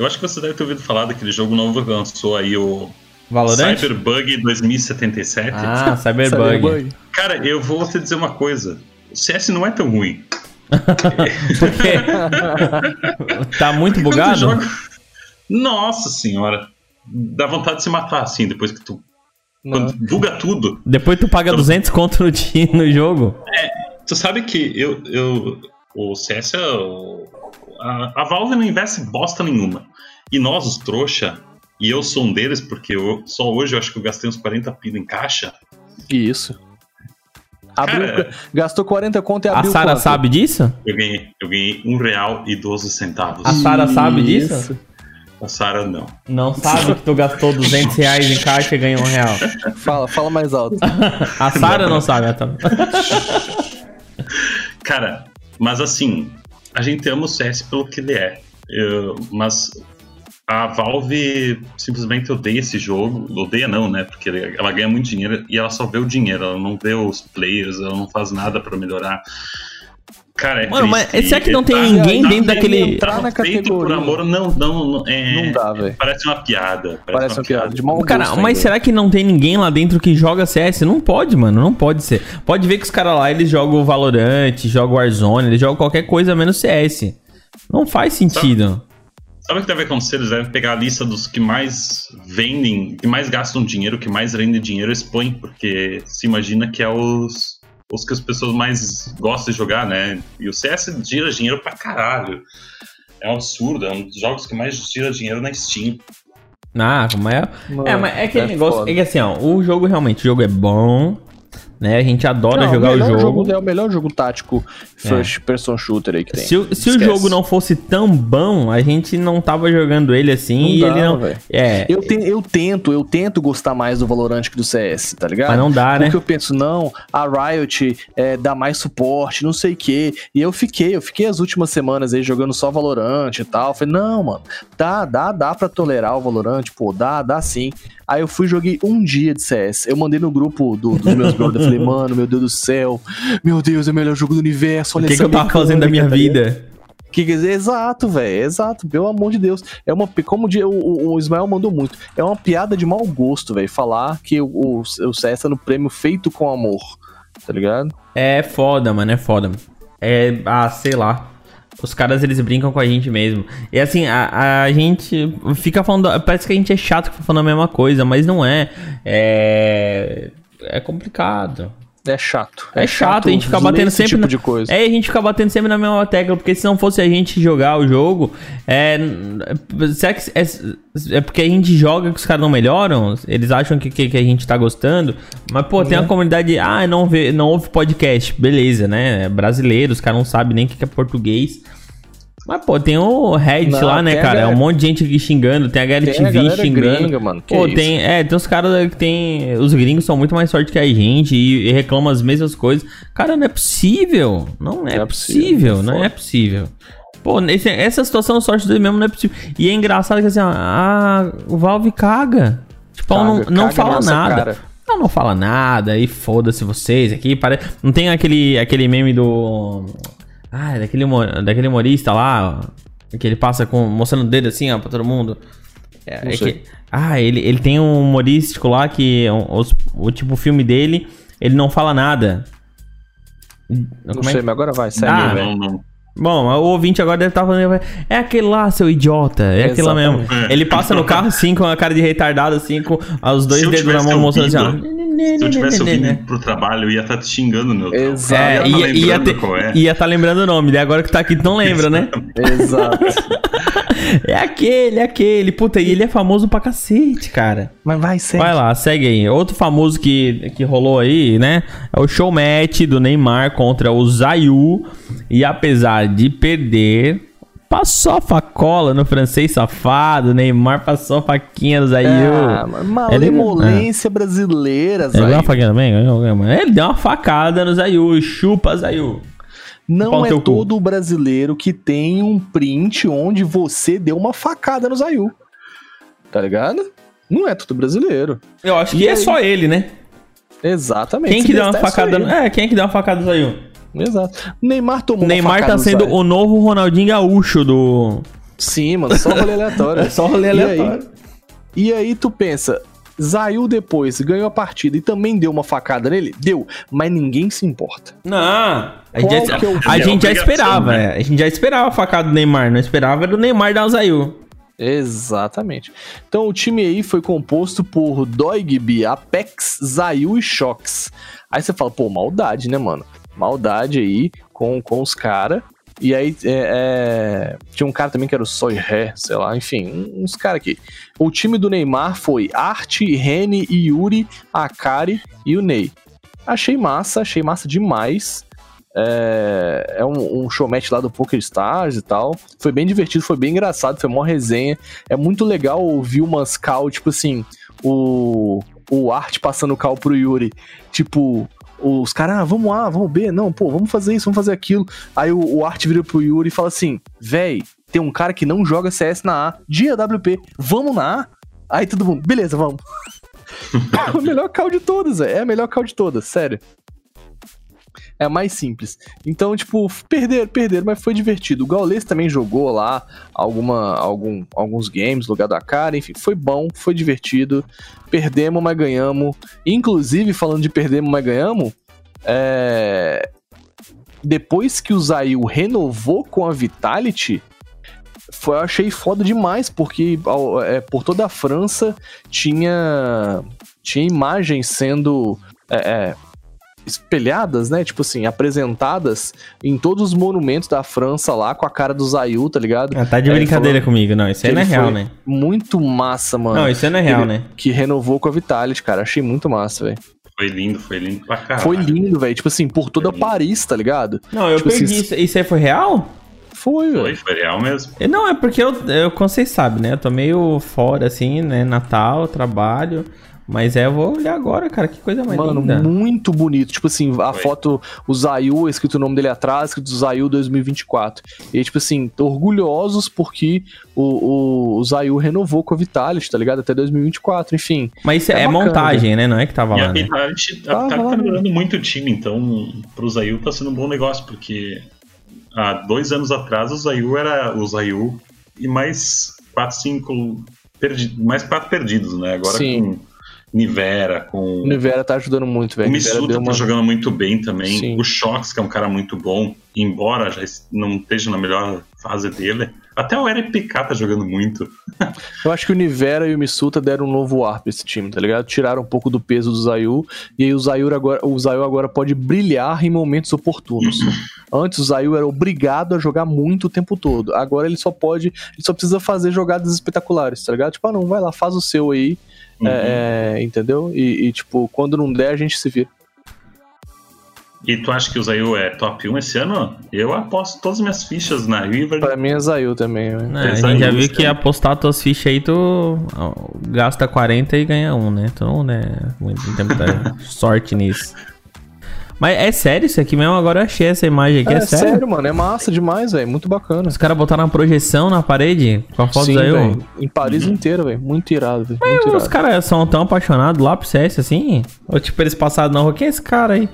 acho que você deve ter ouvido falar daquele jogo novo que lançou aí, o Valorant? Cyberbug 2077. Ah, Cyberbug. Cara, eu vou te dizer uma coisa. O CS não é tão ruim. Porque... Tá muito bugado? Nossa senhora. Dá vontade de se matar assim depois que tu... Quando buga tudo. Depois tu paga 200 conto no jogo. Tu sabe que o CS... A Valve não investe bosta nenhuma. E nós, os trouxa, e eu sou um deles, porque só hoje eu acho que eu gastei uns 40 pila em caixa. Que isso. Gastou 40 conto e abriu. A Sara sabe disso? Eu ganhei R$1,12. A Sara sabe disso? A Sara não. Não sabe que tu gastou R$200 em caixa e ganhou R$1. Fala mais alto. A Sara não sabe, então. Cara, mas assim, a gente ama o CS pelo que ele é. Mas a Valve simplesmente odeia esse jogo. Odeia não, né? Porque ela ganha muito dinheiro e ela só vê o dinheiro. Ela não vê os players, ela não faz nada pra melhorar. Cara, mano, mas será que não tem ninguém dentro daquele... Entrar na categoria. Por amor, não dá, velho. Parece uma piada. Parece uma piada. De mau gosto, cara, mas será que não tem ninguém lá dentro que joga CS? Não pode, mano. Não pode ser. Pode ver que os caras lá, eles jogam Valorant, jogam Warzone, eles jogam qualquer coisa menos CS. Não faz sentido. Sabe o que deve acontecer? Eles devem pegar a lista dos que mais vendem, que mais gastam dinheiro, que mais rendem dinheiro e expõem, porque se imagina que é os que as pessoas mais gostam de jogar, né? E o CS tira dinheiro pra caralho. É um absurdo, é um dos jogos que mais tira dinheiro na Steam. Ah, mas é aquele negócio. Foda. É que assim, ó, o jogo é bom, né? A gente adora jogar o jogo. É o melhor jogo tático first person shooter aí que tem. Se o jogo não fosse tão bom, a gente não tava jogando ele assim. Eu tento gostar mais do Valorant que do CS, tá ligado? Mas não dá, né? Porque eu penso, a Riot dá mais suporte, não sei o quê. E eu fiquei as últimas semanas aí jogando só Valorant e tal. Falei, não, mano, dá pra tolerar o Valorant, pô, dá sim. Aí eu fui e joguei um dia de CS. Eu mandei no grupo dos meus brothers. Eu falei, mano, meu Deus do céu. Meu Deus, é o melhor jogo do universo. Olha que eu tava fazendo da minha vida? Exato, velho. Exato, pelo amor de Deus. É uma... Como o Ismael mandou muito. É uma piada de mau gosto, velho. Falar que o CS tá no prêmio Feito com Amor. tá ligado? É foda, mano, é foda. É, ah, sei lá. Os caras, eles brincam com a gente mesmo. E assim, a gente fica falando... Parece que a gente é chato que fica falando a mesma coisa, mas não é. É complicado. É chato. É chato, a gente fica batendo sempre... Tipo de coisa. É, a gente fica batendo sempre na mesma tecla, porque se não fosse a gente jogar o jogo... Será que é porque a gente joga que os caras não melhoram? Eles acham que a gente tá gostando? Mas, pô, tem uma comunidade... Ah, não ouve podcast. Beleza, né? É brasileiro, os caras não sabem nem o que é português. Mas, pô, tem o Reddit lá, né, cara? É um monte de gente aqui xingando. Tem a HLTV xingando. Gringa, mano. Pô, tem os caras que tem... Os gringos são muito mais fortes que a gente e reclamam as mesmas coisas. Cara, não é possível. Não é possível. Não é possível. Pô, essa situação, sorte dele mesmo, não é possível. E é engraçado que, assim, o Valve caga. Tipo, não fala nada. Cara. Não fala nada. E foda-se vocês aqui. Parece... Não tem aquele meme do... Ah, é daquele humorista lá, ó, que ele passa mostrando o dedo assim, ó, pra todo mundo. Ele tem um humorístico lá que o filme dele, ele não fala nada. Mas agora vai, segue. Bom, o ouvinte agora deve estar falando... É aquele lá, seu idiota. É aquele lá mesmo. Ele passa no carro assim, com a cara de retardado, assim, com os dois dedos na mão mostrando assim, ó. Se eu tivesse ouvindo pro trabalho, eu ia estar te xingando, meu. Exato. Ia estar lembrando o nome, daí agora que tá aqui não lembra, né? Exato. É aquele. Puta, e ele é famoso pra cacete, cara. Mas vai, segue. Vai lá, segue aí. Outro famoso que rolou aí, né? É o showmatch do Neymar contra o Zayu. E apesar de perder... Passou a facola no francês safado, Neymar passou a faquinha do Zayu. Malemolência brasileira, Zayu. Ele deu uma faquinha também? Ele deu uma facada no Zayu, chupa Zayu. Não é todo brasileiro que tem um print onde você deu uma facada no Zayu. Tá ligado? Não é todo brasileiro. Eu acho que é só ele, né? Exatamente. Quem que deu uma facada no... quem que deu uma facada no Zayu? Exato. Neymar tá sendo o novo Ronaldinho Gaúcho do... Sim, mano, só rolê aleatório. E aí tu pensa, Zayu depois ganhou a partida e também deu uma facada nele? Deu, mas ninguém se importa. Não. A gente já esperava. A gente já esperava a facada do Neymar, não esperava do Neymar dar o Zayu. Exatamente. Então o time aí foi composto por Doigby, Apex, Zayu e Shox. Aí você fala, pô, maldade, né, mano? Maldade aí com os caras. E aí tinha um cara também que era o Soiré, sei lá, enfim, uns caras aqui. O time do Neymar foi Art, Rene, Yuri, Akari e o Ney. Achei massa demais. É um showmatch lá do Poker Stars e tal. Foi bem divertido, foi bem engraçado, foi mó resenha. É muito legal ouvir umas call, tipo assim, o Art passando call pro Yuri, tipo... Os caras, vamos A, vamos B, não, pô, vamos fazer isso, vamos fazer aquilo. Aí o Art vira pro Yuri e fala assim, véi, tem um cara que não joga CS na A, de AWP, vamos na A? Aí todo mundo, beleza, vamos. É o melhor call de todas, é a melhor call de todas, sério. É mais simples. Então, tipo, perderam, mas foi divertido. O Gaules também jogou lá alguns games no lugar da cara. Enfim, foi bom, foi divertido. Perdemos, mas ganhamos. Inclusive, falando de perdemos, mas ganhamos, depois que o Zayu renovou com a Vitality, eu achei foda demais, porque por toda a França tinha imagens sendo... espelhadas, né, tipo assim, apresentadas em todos os monumentos da França lá, com a cara do Zayu, tá ligado? Tá de brincadeira comigo, não, isso aí não é real, né? Muito massa, mano. Não, isso aí não é real, né? Que renovou com a Vitality, cara, achei muito massa, velho. Foi lindo pra caralho. Foi lindo, velho, tipo assim, por toda Paris, tá ligado? Não, eu tipo perdi assim, isso aí foi real? Foi real mesmo. Não, é porque eu como vocês sabem, né, eu tô meio fora, assim, né, Natal, trabalho... Mas eu vou olhar agora, cara, que coisa mais linda. Mano, muito bonito. Tipo assim, a foto, o Zayu, escrito o nome dele atrás, escrito Zayu 2024. E tipo assim, orgulhosos porque o Zayu renovou com a Vitality, tá ligado? Até 2024, enfim. Mas isso é bacana, montagem, né? Não é que tava e lá, a Vitality, né? Tá melhorando muito o time, então pro Zayu tá sendo um bom negócio, porque há 2 anos atrás o Zayu era o Zayu e mais 4 perdidos, né? Agora sim. Com Nivera, com... O Nivera tá ajudando muito, velho. O Misuta tá jogando muito bem também. Sim. O Shox, que é um cara muito bom, embora já não esteja na melhor fase dele. Até o RPK tá jogando muito. Eu acho que o Nivera e o Misuta deram um novo ar pra esse time, tá ligado? Tiraram um pouco do peso do Zayu. E aí o Zayu agora pode brilhar em momentos oportunos. Antes o Zayu era obrigado a jogar muito o tempo todo. Agora ele só precisa fazer jogadas espetaculares, tá ligado? Tipo, ah não, vai lá, faz o seu aí. Uhum. Entendeu? E tipo, quando não der, a gente se vira. E tu acha que o Zayu é top 1 esse ano? Eu aposto todas as minhas fichas na Rivalry. Pra mim é Zayu também. A gente já viu que apostar tuas fichas aí, tu gasta 40 e ganha 1, né? Então, né? Tem muita sorte nisso. Mas é sério isso aqui mesmo? Agora eu achei essa imagem aqui. É sério, mano. É massa demais, velho. Muito bacana. Os caras botaram uma projeção na parede com a foto do Zayu. Véio. Em Paris inteiro, velho. Muito irado, velho. Mas os caras são tão apaixonados lá pro CS assim? Ou tipo, eles passaram na rua? Quem é esse cara aí?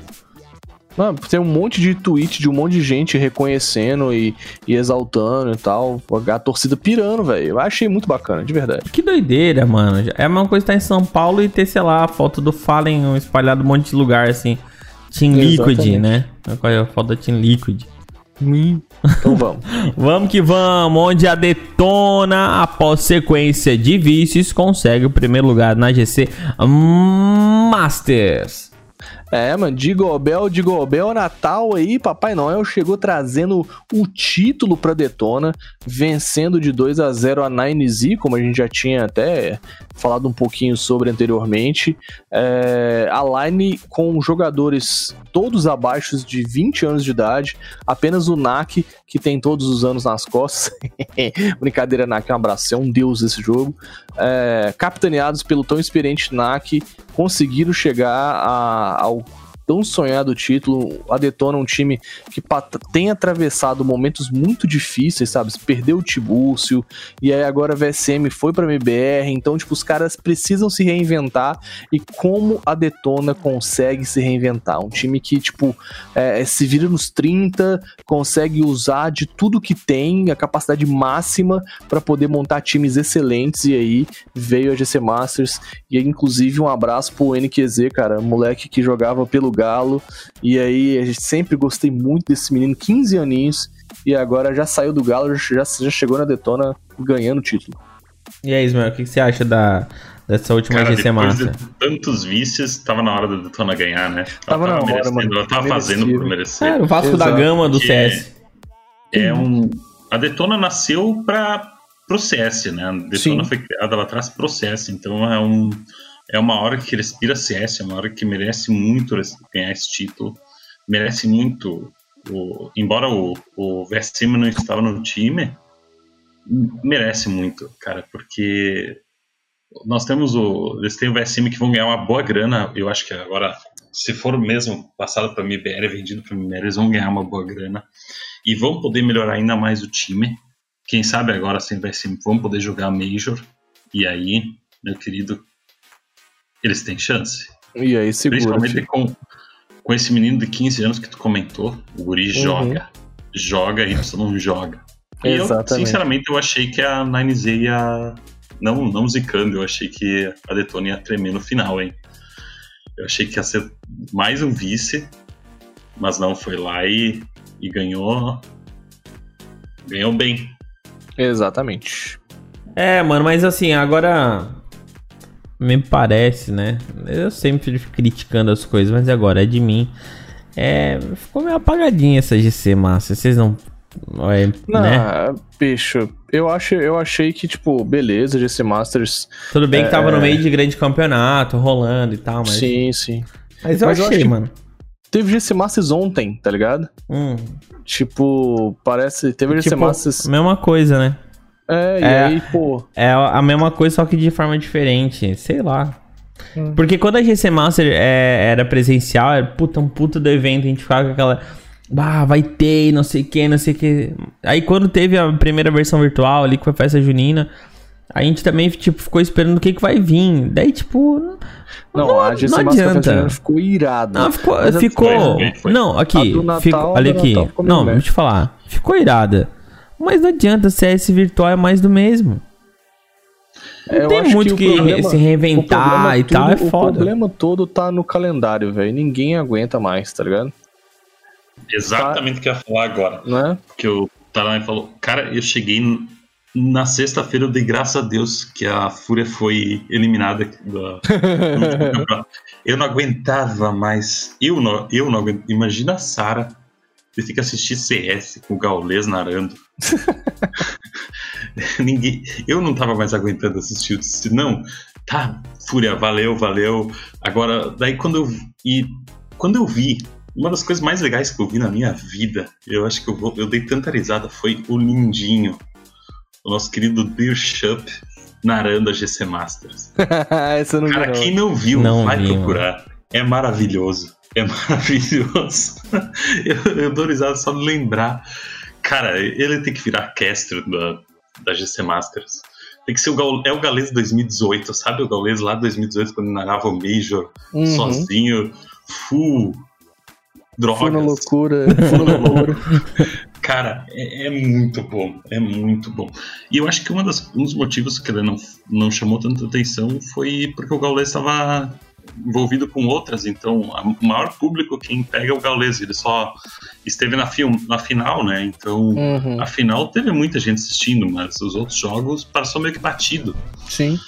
Mano, tem um monte de tweet de um monte de gente reconhecendo e exaltando e tal. A torcida pirando, velho. Eu achei muito bacana, de verdade. Que doideira, mano. É a mesma coisa estar em São Paulo e ter, sei lá, a foto do Fallen espalhado um monte de lugar, assim. Team Liquid, exatamente. Né? Qual é a foto da Team Liquid? Então vamos. Vamos que vamos. Onde a Detona, após sequência de vícios, consegue o primeiro lugar na GC Masters. É, mano, de Gobel, Natal aí, Papai Noel chegou trazendo o título pra Detona, vencendo de 2-0 a 9z, como a gente já tinha até falado um pouquinho sobre anteriormente. A Line com jogadores todos abaixo de 20 anos de idade, apenas o Naki, que tem todos os anos nas costas. Brincadeira, Naki, um abraço, é um deus esse jogo. Capitaneados pelo tão experiente Naki, conseguiram chegar ao tão sonhado título. A Detona, um time que tem atravessado momentos muito difíceis, sabe? Perdeu o Tibúrcio, e aí agora a VSM foi pra MBR, então tipo, os caras precisam se reinventar, e como a Detona consegue se reinventar? Um time que tipo, se vira nos 30, consegue usar de tudo que tem, a capacidade máxima pra poder montar times excelentes, e aí veio a GC Masters, e aí, inclusive um abraço pro NQZ, cara, moleque que jogava pelo Galo, e aí a gente sempre gostei muito desse menino, 15 aninhos, e agora já saiu do Galo, já chegou na Detona ganhando o título. E aí, Ismael, o que você acha dessa última GC Massa? Depois de tantos vícios, tava na hora da Detona ganhar, né? Tava na hora, mano. Ela tava fazendo por merecer. O Vasco da Gama do CS. A Detona nasceu pro CS, né? A Detona foi criada lá atrás pro CS, então é uma hora que respira CS, é uma hora que merece muito ganhar esse título, merece muito, embora o VSM não estava no time, merece muito, cara, porque eles têm o VSM que vão ganhar uma boa grana, eu acho que agora, se for mesmo passado para MBR, vendido para MBR, eles vão ganhar uma boa grana e vão poder melhorar ainda mais o time, quem sabe agora sem VSM vão poder jogar Major, e aí, meu querido, eles têm chance. E aí, segura, principalmente com esse menino de 15 anos que tu comentou, o guri joga e você não joga. E exatamente. Sinceramente, eu achei que a 9z ia... Não zicando, eu achei que a Detona ia tremer no final, hein? Eu achei que ia ser mais um vice, mas não, foi lá e ganhou. Ganhou bem. Exatamente. Mano, mas assim, agora... Me parece, né? Eu sempre fico criticando as coisas, mas agora é de mim. Ficou meio apagadinha essa GC Massa. Vocês não... né? Bicho, eu achei que, tipo, beleza, GC Masters... Tudo bem que tava no meio de grande campeonato, rolando e tal, mas... Sim. Mas eu achei, mano. Teve GC Masters ontem, tá ligado? Tipo, parece... Teve GC Masters... Mesma coisa, né? E aí, pô... É a mesma coisa, só que de forma diferente. Sei lá. Porque quando a GC Master era presencial, era um puta do evento. A gente ficava com aquela... vai ter, não sei o que. Aí quando teve a primeira versão virtual ali, que foi a festa junina... A gente também, tipo, ficou esperando o que vai vir. Daí, tipo... Não, a GC Master ficou irado. Não, ficou... Não, aqui. Olha aqui. Não, deixa eu te falar. Ficou irada. Mas não adianta, CS virtual é mais do mesmo. Não tem muito que se reinventar e tal, é foda. O problema todo tá no calendário, velho. Ninguém aguenta mais, tá ligado? Exatamente o que eu ia falar agora. Né? Porque o Tarnag falou, cara, eu cheguei na sexta-feira, eu dei graças a Deus que a Fúria foi eliminada. Eu não aguentava mais. Eu não aguentava. Imagina a Sara. Você tem que assistir CS com o Gaules narrando. Ninguém, eu não tava mais aguentando assistir. Não, tá, Fúria, valeu. Agora, daí quando eu vi, uma das coisas mais legais que eu vi na minha vida, eu acho que eu dei tanta risada, foi o Lindinho, o nosso querido Dearshup, narrando a GC Masters. Essa não, cara, quem não viu, não vai vi, procurar. Mano. É maravilhoso. Eu dou risada só de lembrar. Cara, ele tem que virar castro da GC Masters. Tem que ser o Gaules de 2018, sabe? O Gaules lá de 2018, quando narrava o Major, sozinho, full drogas. Foi uma loucura. Cara, é muito bom. É muito bom. E eu acho que um dos motivos que ele não chamou tanta atenção foi porque o Gaules estava envolvido com outras, então o maior público quem pega é o Gaules, ele só esteve na final, né? Então a final teve muita gente assistindo, mas os outros jogos passou meio que batido. Sim.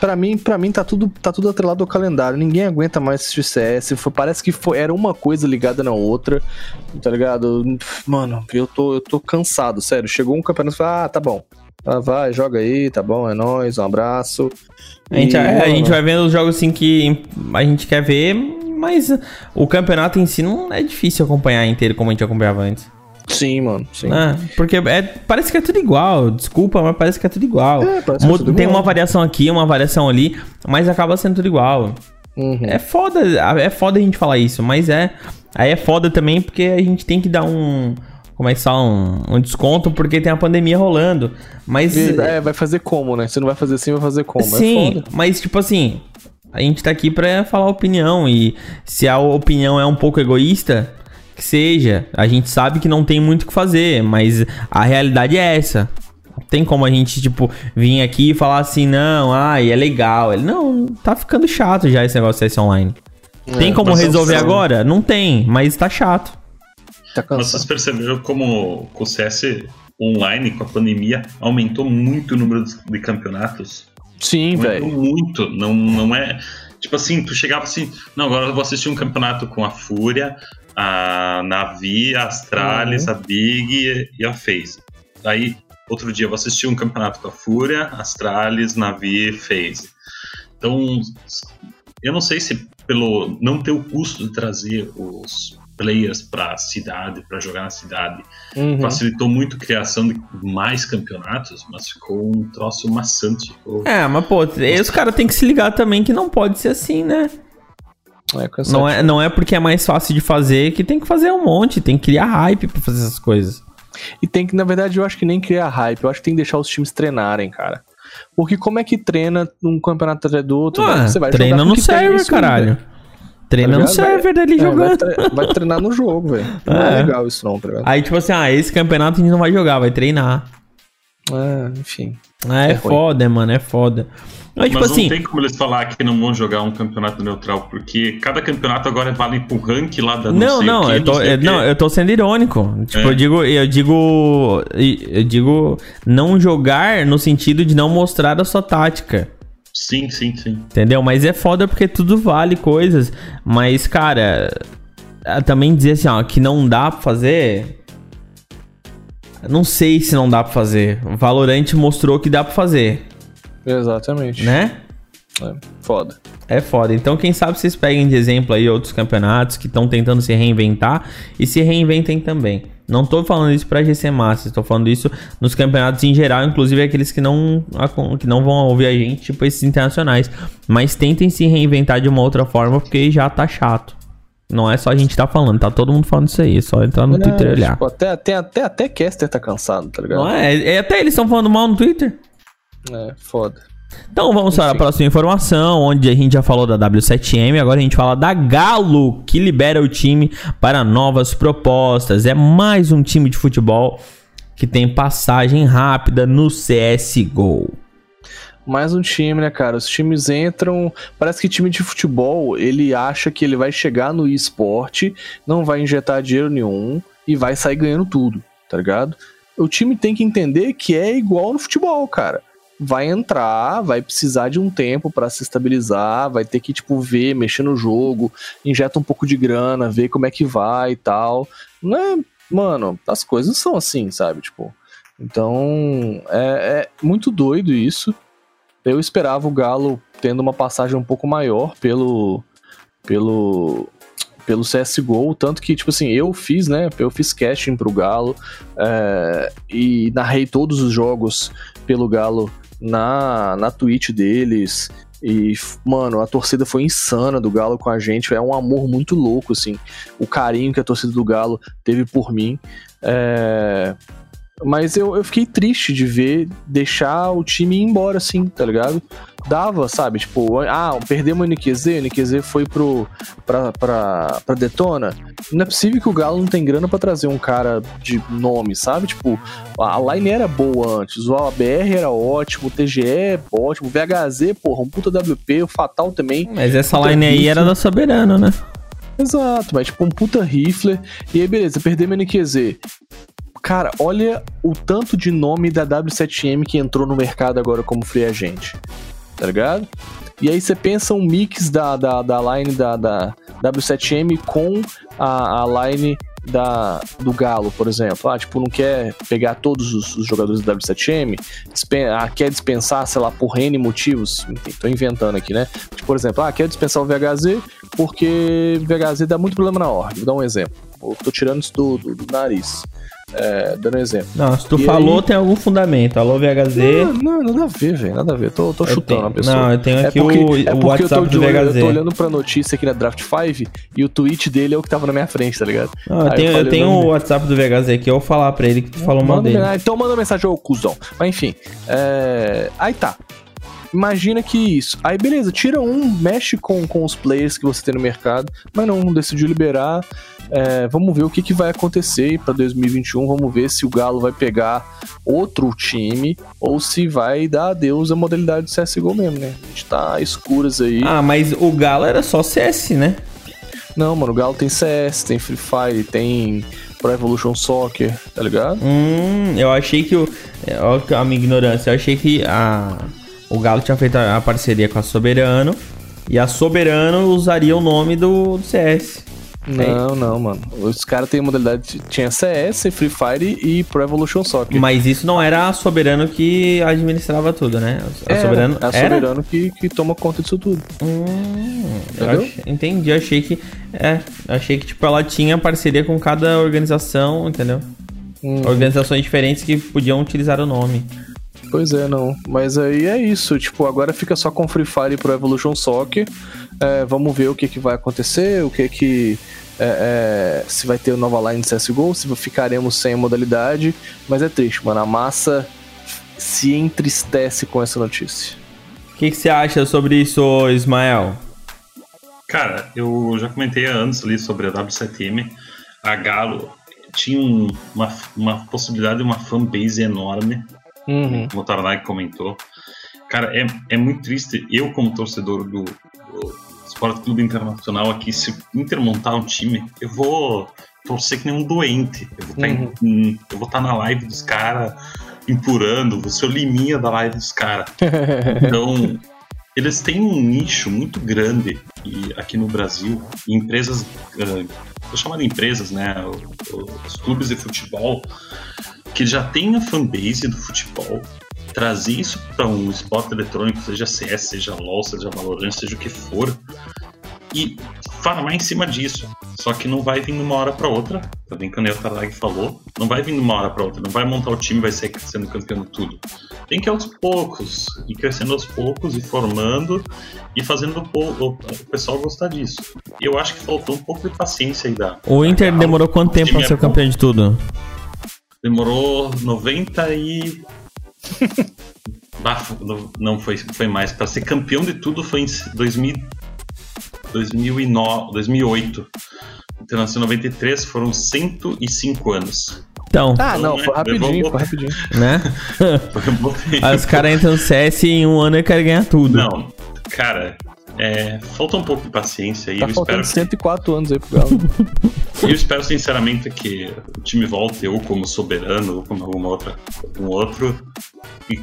Pra mim tá tudo atrelado ao calendário. Ninguém aguenta mais assistir CS. Parece que era uma coisa ligada na outra, tá ligado? Mano, eu tô cansado, sério. Chegou um campeonato e falei, tá bom. Vai, joga aí, tá bom, é nóis, um abraço. A gente vai vendo os jogos assim que a gente quer ver, mas o campeonato em si não é difícil acompanhar inteiro como a gente acompanhava antes. Sim, mano, sim. Porque parece que é tudo igual, desculpa, mas parece que é tudo igual. Tem uma variação aqui, uma variação ali, mas acaba sendo tudo igual. É foda a gente falar isso, mas aí é foda também porque a gente tem que dar um desconto porque tem a pandemia rolando, mas... vai fazer como, né? Se não vai fazer assim, vai fazer como? Sim, é, mas tipo assim, a gente tá aqui pra falar opinião e se a opinião é um pouco egoísta, que seja, a gente sabe que não tem muito o que fazer, mas a realidade é essa. Não tem como a gente, tipo, vir aqui e falar assim, não, é legal. Não, tá ficando chato já esse negócio desse online. Tem como resolver agora? Não tem, mas tá chato. Mas vocês perceberam como o CS online, com a pandemia, aumentou muito o número de campeonatos? Sim, velho. Aumentou muito. Não é... Tipo assim, tu chegava assim... Não, agora eu vou assistir um campeonato com a Fúria, a Navi, a Astralis, a BIG e a FaZe. Aí, outro dia, eu vou assistir um campeonato com a Fúria, Astralis, Navi e FaZe. Então, eu não sei se pelo não ter o custo de trazer os... players pra cidade, pra jogar na cidade. Facilitou muito a criação de mais campeonatos, mas ficou um troço maçante. Mas pô, os caras têm que se ligar também que não pode ser assim, né? Não é porque é mais fácil de fazer que tem que fazer um monte, tem que criar hype pra fazer essas coisas. E tem que, na verdade, eu acho que nem criar hype, eu acho que tem que deixar os times treinarem, cara. Porque como é que treina um campeonato atrás do outro? Você vai treina jogar no server, caralho. Ainda. Treina no server dele jogando. Vai treinar no jogo, velho. Não é legal isso não, tá ligado? Aí tipo assim, esse campeonato a gente não vai jogar, vai treinar. Enfim. É foda, mano, é foda. Mas, tipo, não tem como eles falar que não vão jogar um campeonato neutral, porque cada campeonato agora vale pro rank lá da... eu tô sendo irônico. Tipo, eu digo não jogar no sentido de não mostrar a sua tática. Sim. Entendeu? Mas é foda porque tudo vale coisas. Mas, cara, também dizer assim, que não dá pra fazer... Não sei se não dá pra fazer. O Valorant mostrou que dá pra fazer. Exatamente. Né? É foda. Então, quem sabe vocês peguem de exemplo aí outros campeonatos que estão tentando se reinventar e se reinventem também. Não tô falando isso pra GC Masters, tô falando isso nos campeonatos em geral, inclusive aqueles que não vão ouvir a gente, tipo esses internacionais. Mas tentem se reinventar de uma outra forma, porque já tá chato. Não é só a gente tá falando, tá todo mundo falando isso aí, só entrar no Twitter e olhar. Tipo, até Caster tá cansado, tá ligado? Não é? Até eles estão falando mal no Twitter. Foda. Então vamos para a próxima informação, onde a gente já falou da W7M, agora a gente fala da Galo, que libera o time para novas propostas. É mais um time de futebol que tem passagem rápida no CSGO. Mais um time, né, cara? Os times entram... Parece que time de futebol, ele acha que ele vai chegar no esporte, não vai injetar dinheiro nenhum e vai sair ganhando tudo, tá ligado? O time tem que entender que é igual no futebol, cara. Vai entrar, vai precisar de um tempo pra se estabilizar, vai ter que, tipo, ver, mexer no jogo, injeta um pouco de grana, ver como é que vai e tal. Não é... Mano, as coisas são assim, sabe? Tipo... Então... É muito doido isso. Eu esperava o Galo tendo uma passagem um pouco maior pelo CSGO, tanto que, tipo assim, eu fiz casting pro Galo e narrei todos os jogos pelo Galo na Twitch deles e, mano, a torcida foi insana do Galo com a gente, é um amor muito louco, assim, o carinho que a torcida do Galo teve por mim, Mas eu fiquei triste de ver deixar o time ir embora, assim, tá ligado? Dava, sabe? Tipo, perdemos o NQZ foi pra Detona. Não é possível que o Galo não tem grana pra trazer um cara de nome, sabe? Tipo, a line era boa antes, o ABR era ótimo, o TGE é ótimo, o VHZ, porra, um puta WP, o Fatal também. Mas essa line aí era da Soberano, né? Exato, mas tipo, um puta rifler. E aí, beleza, perdemos o NQZ. Cara, olha o tanto de nome da W7M que entrou no mercado agora como free agent, tá ligado? E aí você pensa um mix da line da W7M com a line do Galo, por exemplo. Tipo, não quer pegar todos os jogadores da W7M, quer dispensar, sei lá, por N motivos, enfim, tô inventando aqui, né? Tipo, por exemplo, quer dispensar o VHZ porque VHZ dá muito problema na org, vou dar um exemplo. Eu tô tirando isso do nariz. Dando um exemplo. Não, se tu e falou, aí... tem algum fundamento. Alô, VHZ. Não, nada a ver, velho. Nada a ver. Tô chutando a pessoa. Não, eu tenho aqui o WhatsApp do VHZ. Eu tô olhando pra notícia aqui na Draft 5 e o tweet dele é o que tava na minha frente, tá ligado? Não, eu tenho o WhatsApp do VHZ aqui, eu vou falar pra ele que tu falou mal dele. Então manda mensagem ao cuzão. Mas enfim. Aí tá. Imagina que isso. Aí beleza, tira um, mexe com os players que você tem no mercado, mas não decidiu liberar. Vamos ver o que vai acontecer para 2021. Vamos ver se o Galo vai pegar outro time ou se vai dar adeus à modalidade de CSGO mesmo, né? A gente tá escuras aí. Mas o Galo era só CS, né? Não, mano, o Galo tem CS, tem Free Fire, tem Pro Evolution Soccer, tá ligado? Eu achei que a minha ignorância, eu achei que o Galo tinha feito a parceria com a Soberano e a Soberano usaria o nome do CS. Não, mano. Os caras têm modalidade... Tinha CS, Free Fire e Pro Evolution Soccer. Mas isso não era a Soberano que administrava tudo, né? A Soberano que toma conta disso tudo. Entendi. Achei que, tipo, ela tinha parceria com cada organização, entendeu? Organizações diferentes que podiam utilizar o nome. Pois é, não. Mas aí é isso. Tipo, agora fica só com Free Fire e Pro Evolution Soccer. Vamos ver o que vai acontecer, se vai ter nova line de CSGO, se ficaremos sem a modalidade. Mas é triste, mano. A massa se entristece com essa notícia. O que você acha sobre isso, Ismael? Cara, eu já comentei antes ali sobre a W7M. A Galo tinha uma possibilidade de uma fanbase enorme. Como o Tarnag comentou. Cara, é muito triste. Eu, como torcedor do Esporte Clube Internacional aqui, se o Inter montar um time, eu vou torcer que nem um doente. Eu vou estar na live dos caras empurrando, vou ser o liminha da live dos caras. Então, eles têm um nicho muito grande aqui no Brasil. Empresas, vou chamar de empresas, né? Os clubes de futebol que já tem a fanbase do futebol, trazer isso para um esporte eletrônico, seja CS, seja LOL, seja Valorant, seja o que for, e farmar em cima disso. Só que não vai vir de uma hora para outra, tá bem que o Neo Tarnag falou, não vai vir de uma hora para outra, não vai montar o time, vai sair sendo campeão tudo. Tem que ir aos poucos, e crescendo aos poucos, e formando, e fazendo o pessoal gostar disso. E eu acho que faltou um pouco de paciência aí da... O Inter da demorou quanto tempo para ser campeão de tudo? Demorou 90 e... Não, foi mais. Para ser campeão de tudo foi em 2008. Internacional 93 foram 105 anos. Então. Ah, não, foi rapidinho, Né? Aí os caras entram no CS e em um ano ele quer ganhar tudo. Não, cara, falta um pouco de paciência aí. Tá faltando 104 anos aí pro Galo. E eu espero sinceramente que o time volte, ou como Soberano, ou como algum outro. E...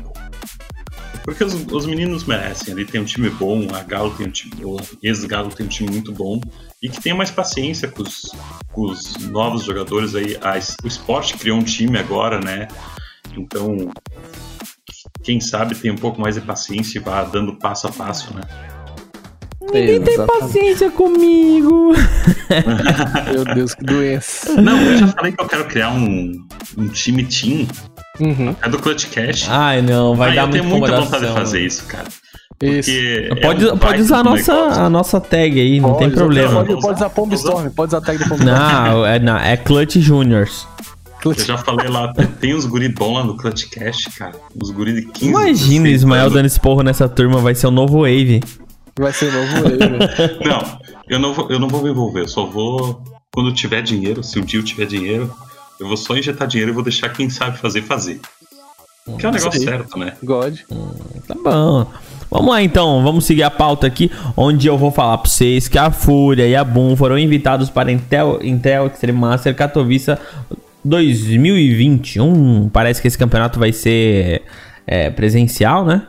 porque os meninos merecem, ali tem um time bom, a Galo tem um time, o ex-Galo tem um time muito bom, e que tenha mais paciência com os novos jogadores aí. O esporte criou um time agora, né? Então, quem sabe tem um pouco mais de paciência e vá dando passo a passo, né? Ninguém tem paciência comigo. Meu Deus, que doença. Não, eu já falei que eu quero criar um time. Uhum. É do Clutchcast. Ai, não, vai dar muito coração. Eu tenho muita vontade de fazer isso, cara. Isso. Pode usar a nossa tag aí, não tem problema. Pode usar Pombstorm, pode usar a tag do Pombstorm. Não, é Clutch Juniors. Eu já falei lá, tem uns guri bons lá no Clutchcast, cara. Uns guri de 15. Imagina o Ismael dando esse porro nessa turma, vai ser o novo Wave. Não, eu não vou me envolver, eu só vou quando tiver dinheiro, se um dia eu tiver dinheiro. Eu vou só injetar dinheiro e vou deixar quem sabe fazer. Que é um negócio certo, né? God. Tá bom. Vamos lá então, vamos seguir a pauta aqui, onde eu vou falar pra vocês que a Fúria e a Boom foram invitados para Intel Extreme Master Katowice 2021. Parece que esse campeonato vai ser presencial, né?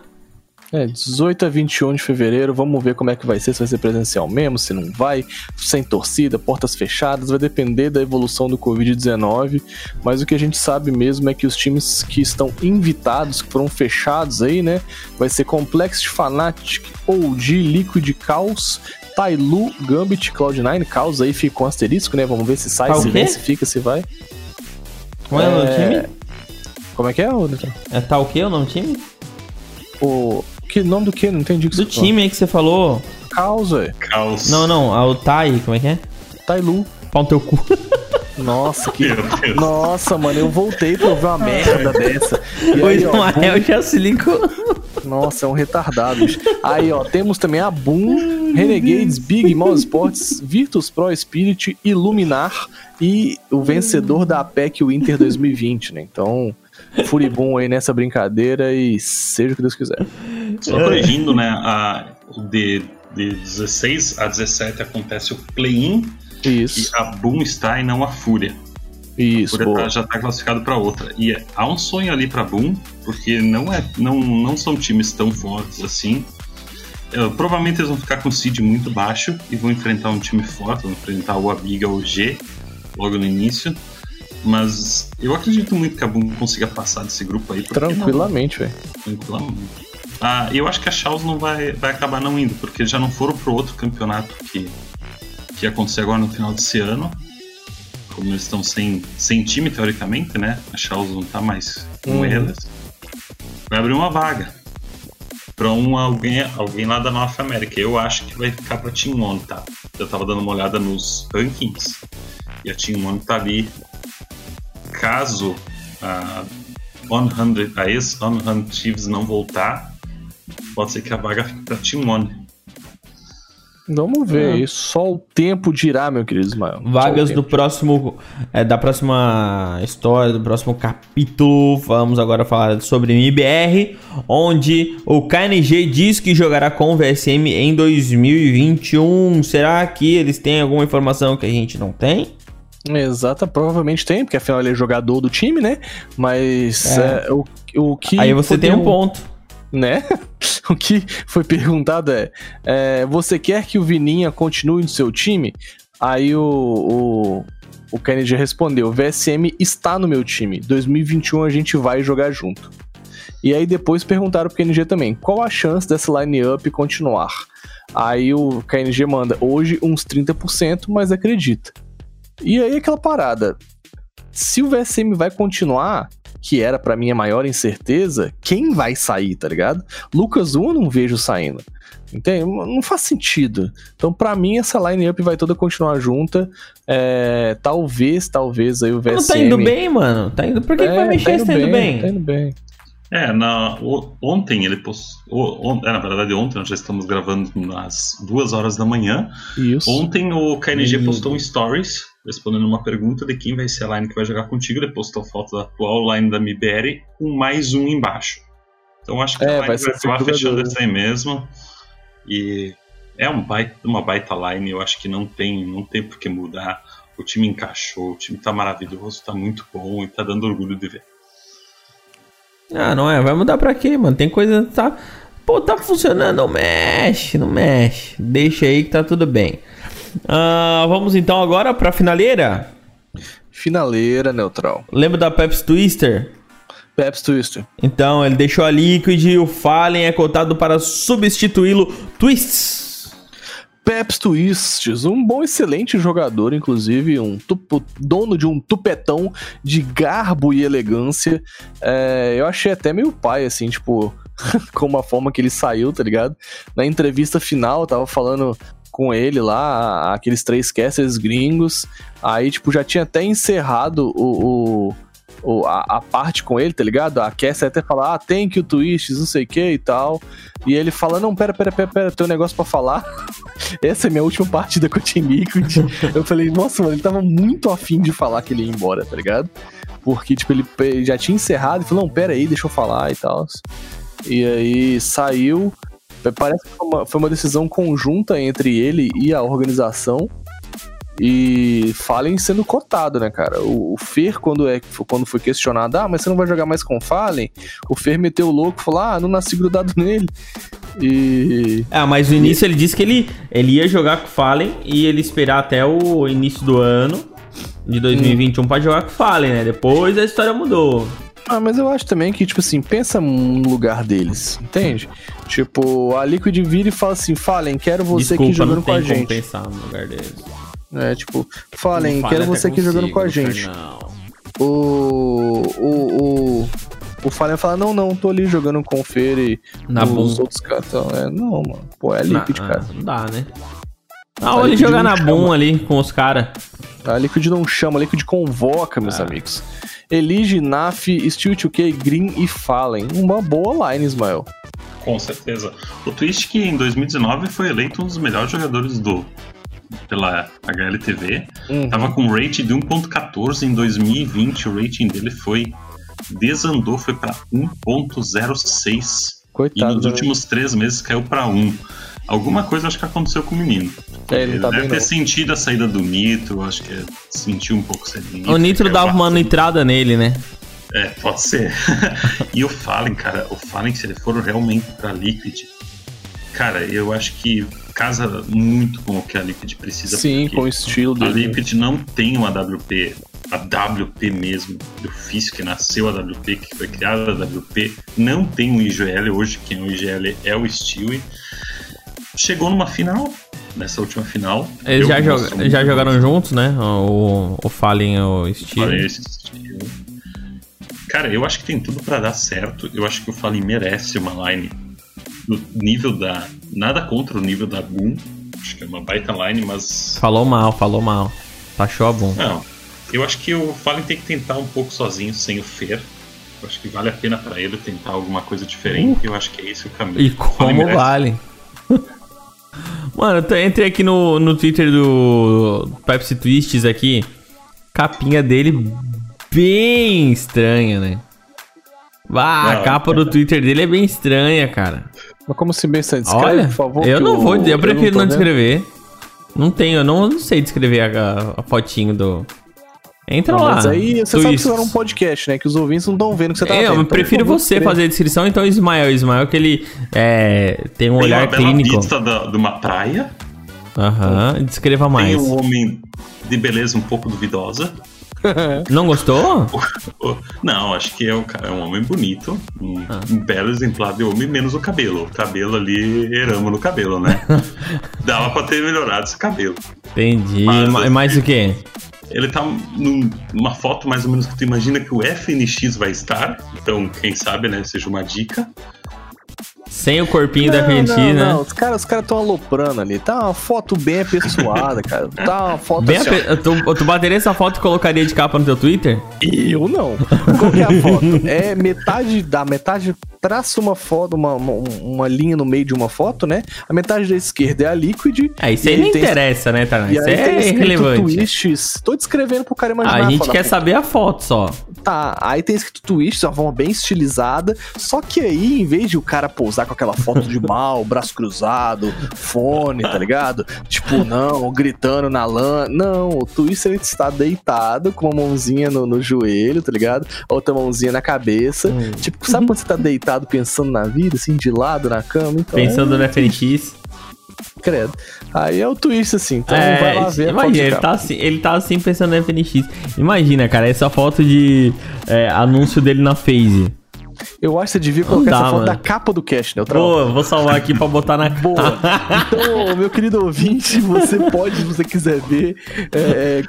18 a 21 de fevereiro, vamos ver como é que vai ser, se vai ser presencial mesmo, se não vai, sem torcida, portas fechadas, vai depender da evolução do Covid-19, mas o que a gente sabe mesmo é que os times que estão invitados, que foram fechados aí, né, vai ser Complex, Fnatic, OG, Liquid, Chaos, Tailu, Gambit, Cloud9, Chaos aí fica com asterisco, né, vamos ver se sai, se vem, se fica, se vai. Qual é o nome do time? Como é que é, Neutral? Tá o que o nome do time? Que nome do que? Não entendi o que você falou. Do time aí que você falou. Caos. Não, o Tai, como é que é? Tailu. Pau no teu cu. Nossa, Nossa, mano, eu voltei pra ouvir uma merda dessa. O Ismael já se ligou. Nossa, é um retardado. Aí, ó, temos também a Boom, Renegades, Big, Mouse Sports, Virtus Pro Spirit, Iluminar e o vencedor da APEC Winter 2020, né? Então, Furibum aí nessa brincadeira e seja o que Deus quiser. Só corrigindo, né? De 16 a 17 acontece o play-in. Isso. E a Boom está e não a Fúria. Isso. A Fúria já está classificado para outra. E há um sonho ali para a Boom, porque não são times tão fortes assim. Provavelmente eles vão ficar com o seed muito baixo e vão enfrentar um time forte, vão enfrentar o Amiga ou o G logo no início. Mas eu acredito muito que a Boom consiga passar desse grupo aí. Tranquilamente, velho. Tranquilamente. Eu acho que a Chaos não vai acabar não indo, porque já não foram pro outro campeonato que aconteceu agora no final desse ano. Como eles estão sem time, teoricamente, né? A Chaos não tá mais com eles. Vai abrir uma vaga pra alguém lá da North America. Eu acho que vai ficar pra Team One, tá? Eu tava dando uma olhada nos rankings e a Team One tá ali. Caso a ex-100 Chiefs não voltar, pode ser que a vaga fique pra Team One. Vamos ver, só o tempo dirá, meu querido Ismael. Vagas do próximo, da próxima história, do próximo capítulo. Vamos agora falar sobre MIBR, onde o KNG diz que jogará com o VSM em 2021. Será que eles têm alguma informação que a gente não tem? Exato, provavelmente tem, porque afinal ele é jogador do time, né? Mas o que... Aí você tem um ponto, né? O que foi perguntado você quer que o Vininha continue no seu time? Aí o Kennedy respondeu: VSM está no meu time, 2021 a gente vai jogar junto. E aí depois perguntaram pro KNG também: qual a chance dessa line-up continuar? Aí o KNG manda: hoje uns 30%, mas acredita. E aí aquela parada, se o VSM vai continuar, que era pra mim a maior incerteza, quem vai sair, tá ligado? Lucas 1 eu não vejo saindo, entende? Não faz sentido. Então pra mim essa line-up vai toda continuar junta, talvez aí o VSM... Não tá indo bem, mano, tá indo... por que que vai mexer se tá indo bem? Tá indo bem. Ontem ele postou... Na verdade, ontem, nós já estamos gravando às 2 horas da manhã. Isso. Ontem o KNG postou um stories respondendo uma pergunta de quem vai ser a line que vai jogar contigo. Ele postou foto da atual line da MIBR com mais um embaixo. Então acho que a line vai acabar fechando essa aí mesmo. E é uma baita line, eu acho que não tem por que mudar. O time encaixou, o time tá maravilhoso, tá muito bom e tá dando orgulho de ver. Ah, não é? Vai mudar pra quê, mano? Tem coisa que tá... Pô, tá funcionando, não mexe. Deixa aí que tá tudo bem. Vamos então agora pra finaleira? Finaleira, Neutral. Lembra da Pepsi Twister? Pepsi Twister. Então, ele deixou a Liquid e o Fallen é cotado para substituí-lo. Twists. Peps Twists, um bom, excelente jogador, inclusive dono de um tupetão de garbo e elegância. Eu achei até meio pai, assim, tipo, com a forma que ele saiu, tá ligado? Na entrevista final, tava falando com ele lá, aqueles três casters gringos, aí, tipo, já tinha até encerrado a parte com ele, tá ligado? A Cassie até fala, thank you, Twists, não sei o que e tal. E ele fala, não, pera, tem um negócio pra falar. Essa é minha última partida com o Team Liquid. Eu falei, nossa, mano, ele tava muito afim de falar que ele ia embora, tá ligado? Porque, tipo, ele já tinha encerrado e falou, não, pera aí, deixa eu falar e tal. E aí saiu. Parece que foi uma decisão conjunta entre ele e a organização. E Fallen sendo cotado, né, cara? O Fer, quando foi questionado, mas você não vai jogar mais com o Fallen? O Fer meteu o louco e falou, não nasci grudado nele. E... mas no início ele disse que ele ia jogar com o Fallen e ele esperar até o início do ano de 2021 pra jogar com o Fallen, né? Depois a história mudou. Mas eu acho também que, tipo assim, pensa no lugar deles, entende? Tipo, a Liquid vira e fala assim, Fallen, quero você aqui jogando com a gente. Não tem como pensar no lugar deles. Tipo, Fallen, quero você aqui jogando com a gente. O Fallen fala, não, tô ali jogando com o Fer e os outros caras. Então, não, mano, pô, é Liquid, cara. Não dá, né? Ele joga na Boom ali com os caras. A Liquid não chama, a Liquid convoca, meus amigos. Elige, Naf, Steel 2K, Green e Fallen. Uma boa line, Ismael. Com certeza. O Twist que em 2019 foi eleito um dos melhores jogadores pela HLTV, tava com rating de 1.14 em 2020, o rating dele desandou, foi pra 1.06. Coitado. E nos últimos 3 meses caiu pra 1. Alguma coisa acho que aconteceu com o menino. Ele tá deve bem ter novo. Sentido a saída do Nitro, acho que sentiu um pouco a saída do Nitro. O Nitro dava uma entrada nele, né? Pode ser. E o Fallen, cara, se ele for realmente pra Liquid, cara, eu acho que casa muito com o que a Liquid precisa. Sim, com o estilo dele. A Liquid não tem uma AWP, a WP mesmo, do ofício que nasceu a WP, que foi criada a WP, não tem um IGL hoje, quem é o IGL é o Stewie. Chegou numa final, nessa última final. Eles já jogaram juntos, né? O Fallen e o Stewie. Cara, eu acho que tem tudo pra dar certo, eu acho que o Fallen merece uma line do nível da... Nada contra o nível da Boom, acho que é uma baita line, mas... Falou mal. Taxou a Boom. Não, eu acho que o Fallen tem que tentar um pouco sozinho, sem o Fer. Eu acho que vale a pena pra ele tentar alguma coisa diferente, eu acho que é esse o caminho. E como vale? Mano, eu entrei aqui no Twitter do Pepsi Twists aqui, capinha dele bem estranha, né? A capa do Twitter dele é bem estranha, cara. Mas como se bem sabe, descreve, olha, por favor. Eu não vou, eu prefiro não descrever. Eu não sei descrever a fotinho do... Entra lá. Mas aí você sabe que você tá num podcast, né? Que os ouvintes não estão vendo o que você tá vendo. Eu prefiro você fazer a descrição, então Ismael que ele tem um olhar clínico. Tem uma bela vista de uma praia. Descreva mais. Tem um homem de beleza um pouco duvidosa. Não gostou? Não, acho que é um homem bonito, um belo exemplar de homem, menos o cabelo. O cabelo ali, erama no cabelo, né? Dava pra ter melhorado esse cabelo. Entendi. Mas mais o quê? Ele tá numa foto mais ou menos que tu imagina que o FNX vai estar. Então, quem sabe, né? Seja uma dica. Sem o corpinho da Argentina. Não, não. Os caras estão aloprando ali. Tá uma foto bem apessoada, cara. Tá uma foto bem assim, tu bateria essa foto e colocaria de capa no teu Twitter? Eu não. Qual que é a foto? É metade traça uma foto, uma linha no meio de uma foto, né? A metade da esquerda é a Liquid. Ah, isso aí nem interessa, né, Tarnag? Isso é irrelevante. Twists. Tô descrevendo pro cara imaginar. A gente quer saber a foto só. Tá, aí tem escrito twists, uma forma bem estilizada. Só que aí, em vez de o cara pousar com aquela foto de mal, braço cruzado, fone, tá ligado? Tipo, não, gritando na lã. Não, o Twister está deitado com uma mãozinha no joelho, tá ligado? Outra mãozinha na cabeça. Tipo, sabe quando você tá deitado pensando na vida, assim, de lado na cama? Então, pensando no FNX. Credo. Aí é o twist, assim. Então vai lá ver. Imagina, ele tá assim pensando no FNX. Imagina, cara, essa foto de anúncio dele na Phase. Eu acho que você devia colocar essa foto da capa do cast, né? Boa, vou salvar aqui pra botar na boa. Então, meu querido ouvinte, você pode, se você quiser ver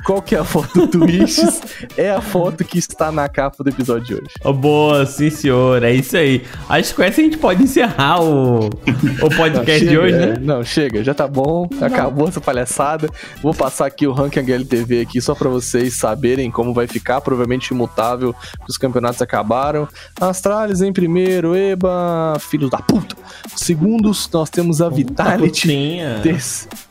qual que é a foto do Twists, é a foto que está na capa do episódio de hoje. Oh, boa, sim senhor, é isso aí. Acho que com essa a gente pode encerrar o podcast de hoje, né? Não, chega, já tá bom, acabou essa palhaçada. Vou passar aqui o ranking HLTV aqui só pra vocês saberem como vai ficar, provavelmente imutável, porque os campeonatos acabaram. Astralis em primeiro, eba, filhos da puta. Segundos, nós temos a Vitality.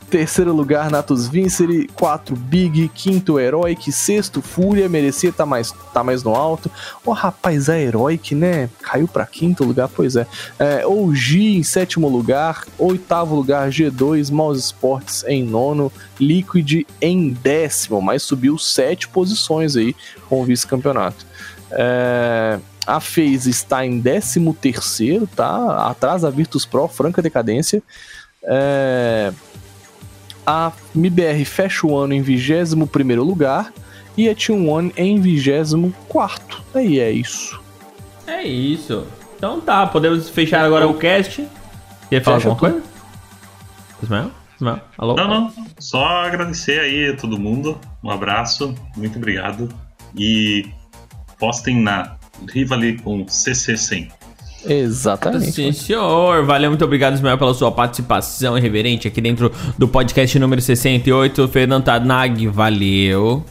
Terceiro lugar, Natus Vincere. 4, BIG. Quinto, Heroic. Sexto, Fúria. Merecia estar tá mais no alto. Ó, rapaz, a Heroic, né? Caiu pra quinto lugar, pois é. OG em sétimo lugar. Oitavo lugar, G2. Mouse Sports em nono. Liquid em décimo. Mas subiu 7 posições aí com o vice-campeonato. A FaZe está em 13º, tá? Atrás da Virtus Pro, franca decadência. A MIBR fecha o ano em 21º lugar e a Team One em 24º. Aí é isso. É isso. Então tá, podemos fechar agora o cast. Quer falar alguma coisa? Ismael? Alô? Não. Só agradecer aí a todo mundo. Um abraço, muito obrigado. E postem na Rivalry com CC100. Exatamente. Sim, senhor. Valeu, muito obrigado, Ismael, pela sua participação irreverente aqui dentro do podcast número 68. Fernando Tarnag, valeu.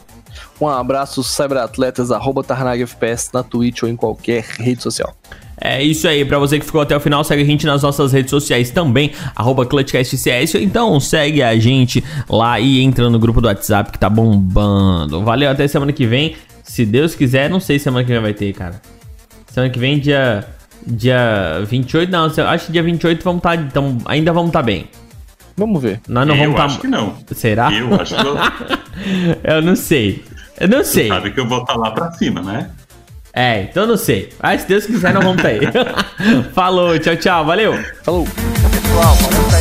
Um abraço, cyberatletas, @TarnagFPS na Twitch ou em qualquer rede social. É isso aí, pra você que ficou até o final, segue a gente nas nossas redes sociais também, @ClutchcastCS, então segue a gente lá e entra no grupo do WhatsApp que tá bombando. Valeu, até semana que vem. Se Deus quiser, não sei se semana que vem vai ter, cara. Semana que vem, dia 28, não. Acho que dia 28 vamos estar. Então, ainda vamos estar bem. Vamos ver. Nós não vamos acho que não. Será? Eu acho que não. Eu não sei. Você sabe que eu vou estar lá pra cima, né? É, então eu não sei. Mas se Deus quiser, nós vamos estar aí. Falou, tchau, valeu. Falou. Pessoal, valeu.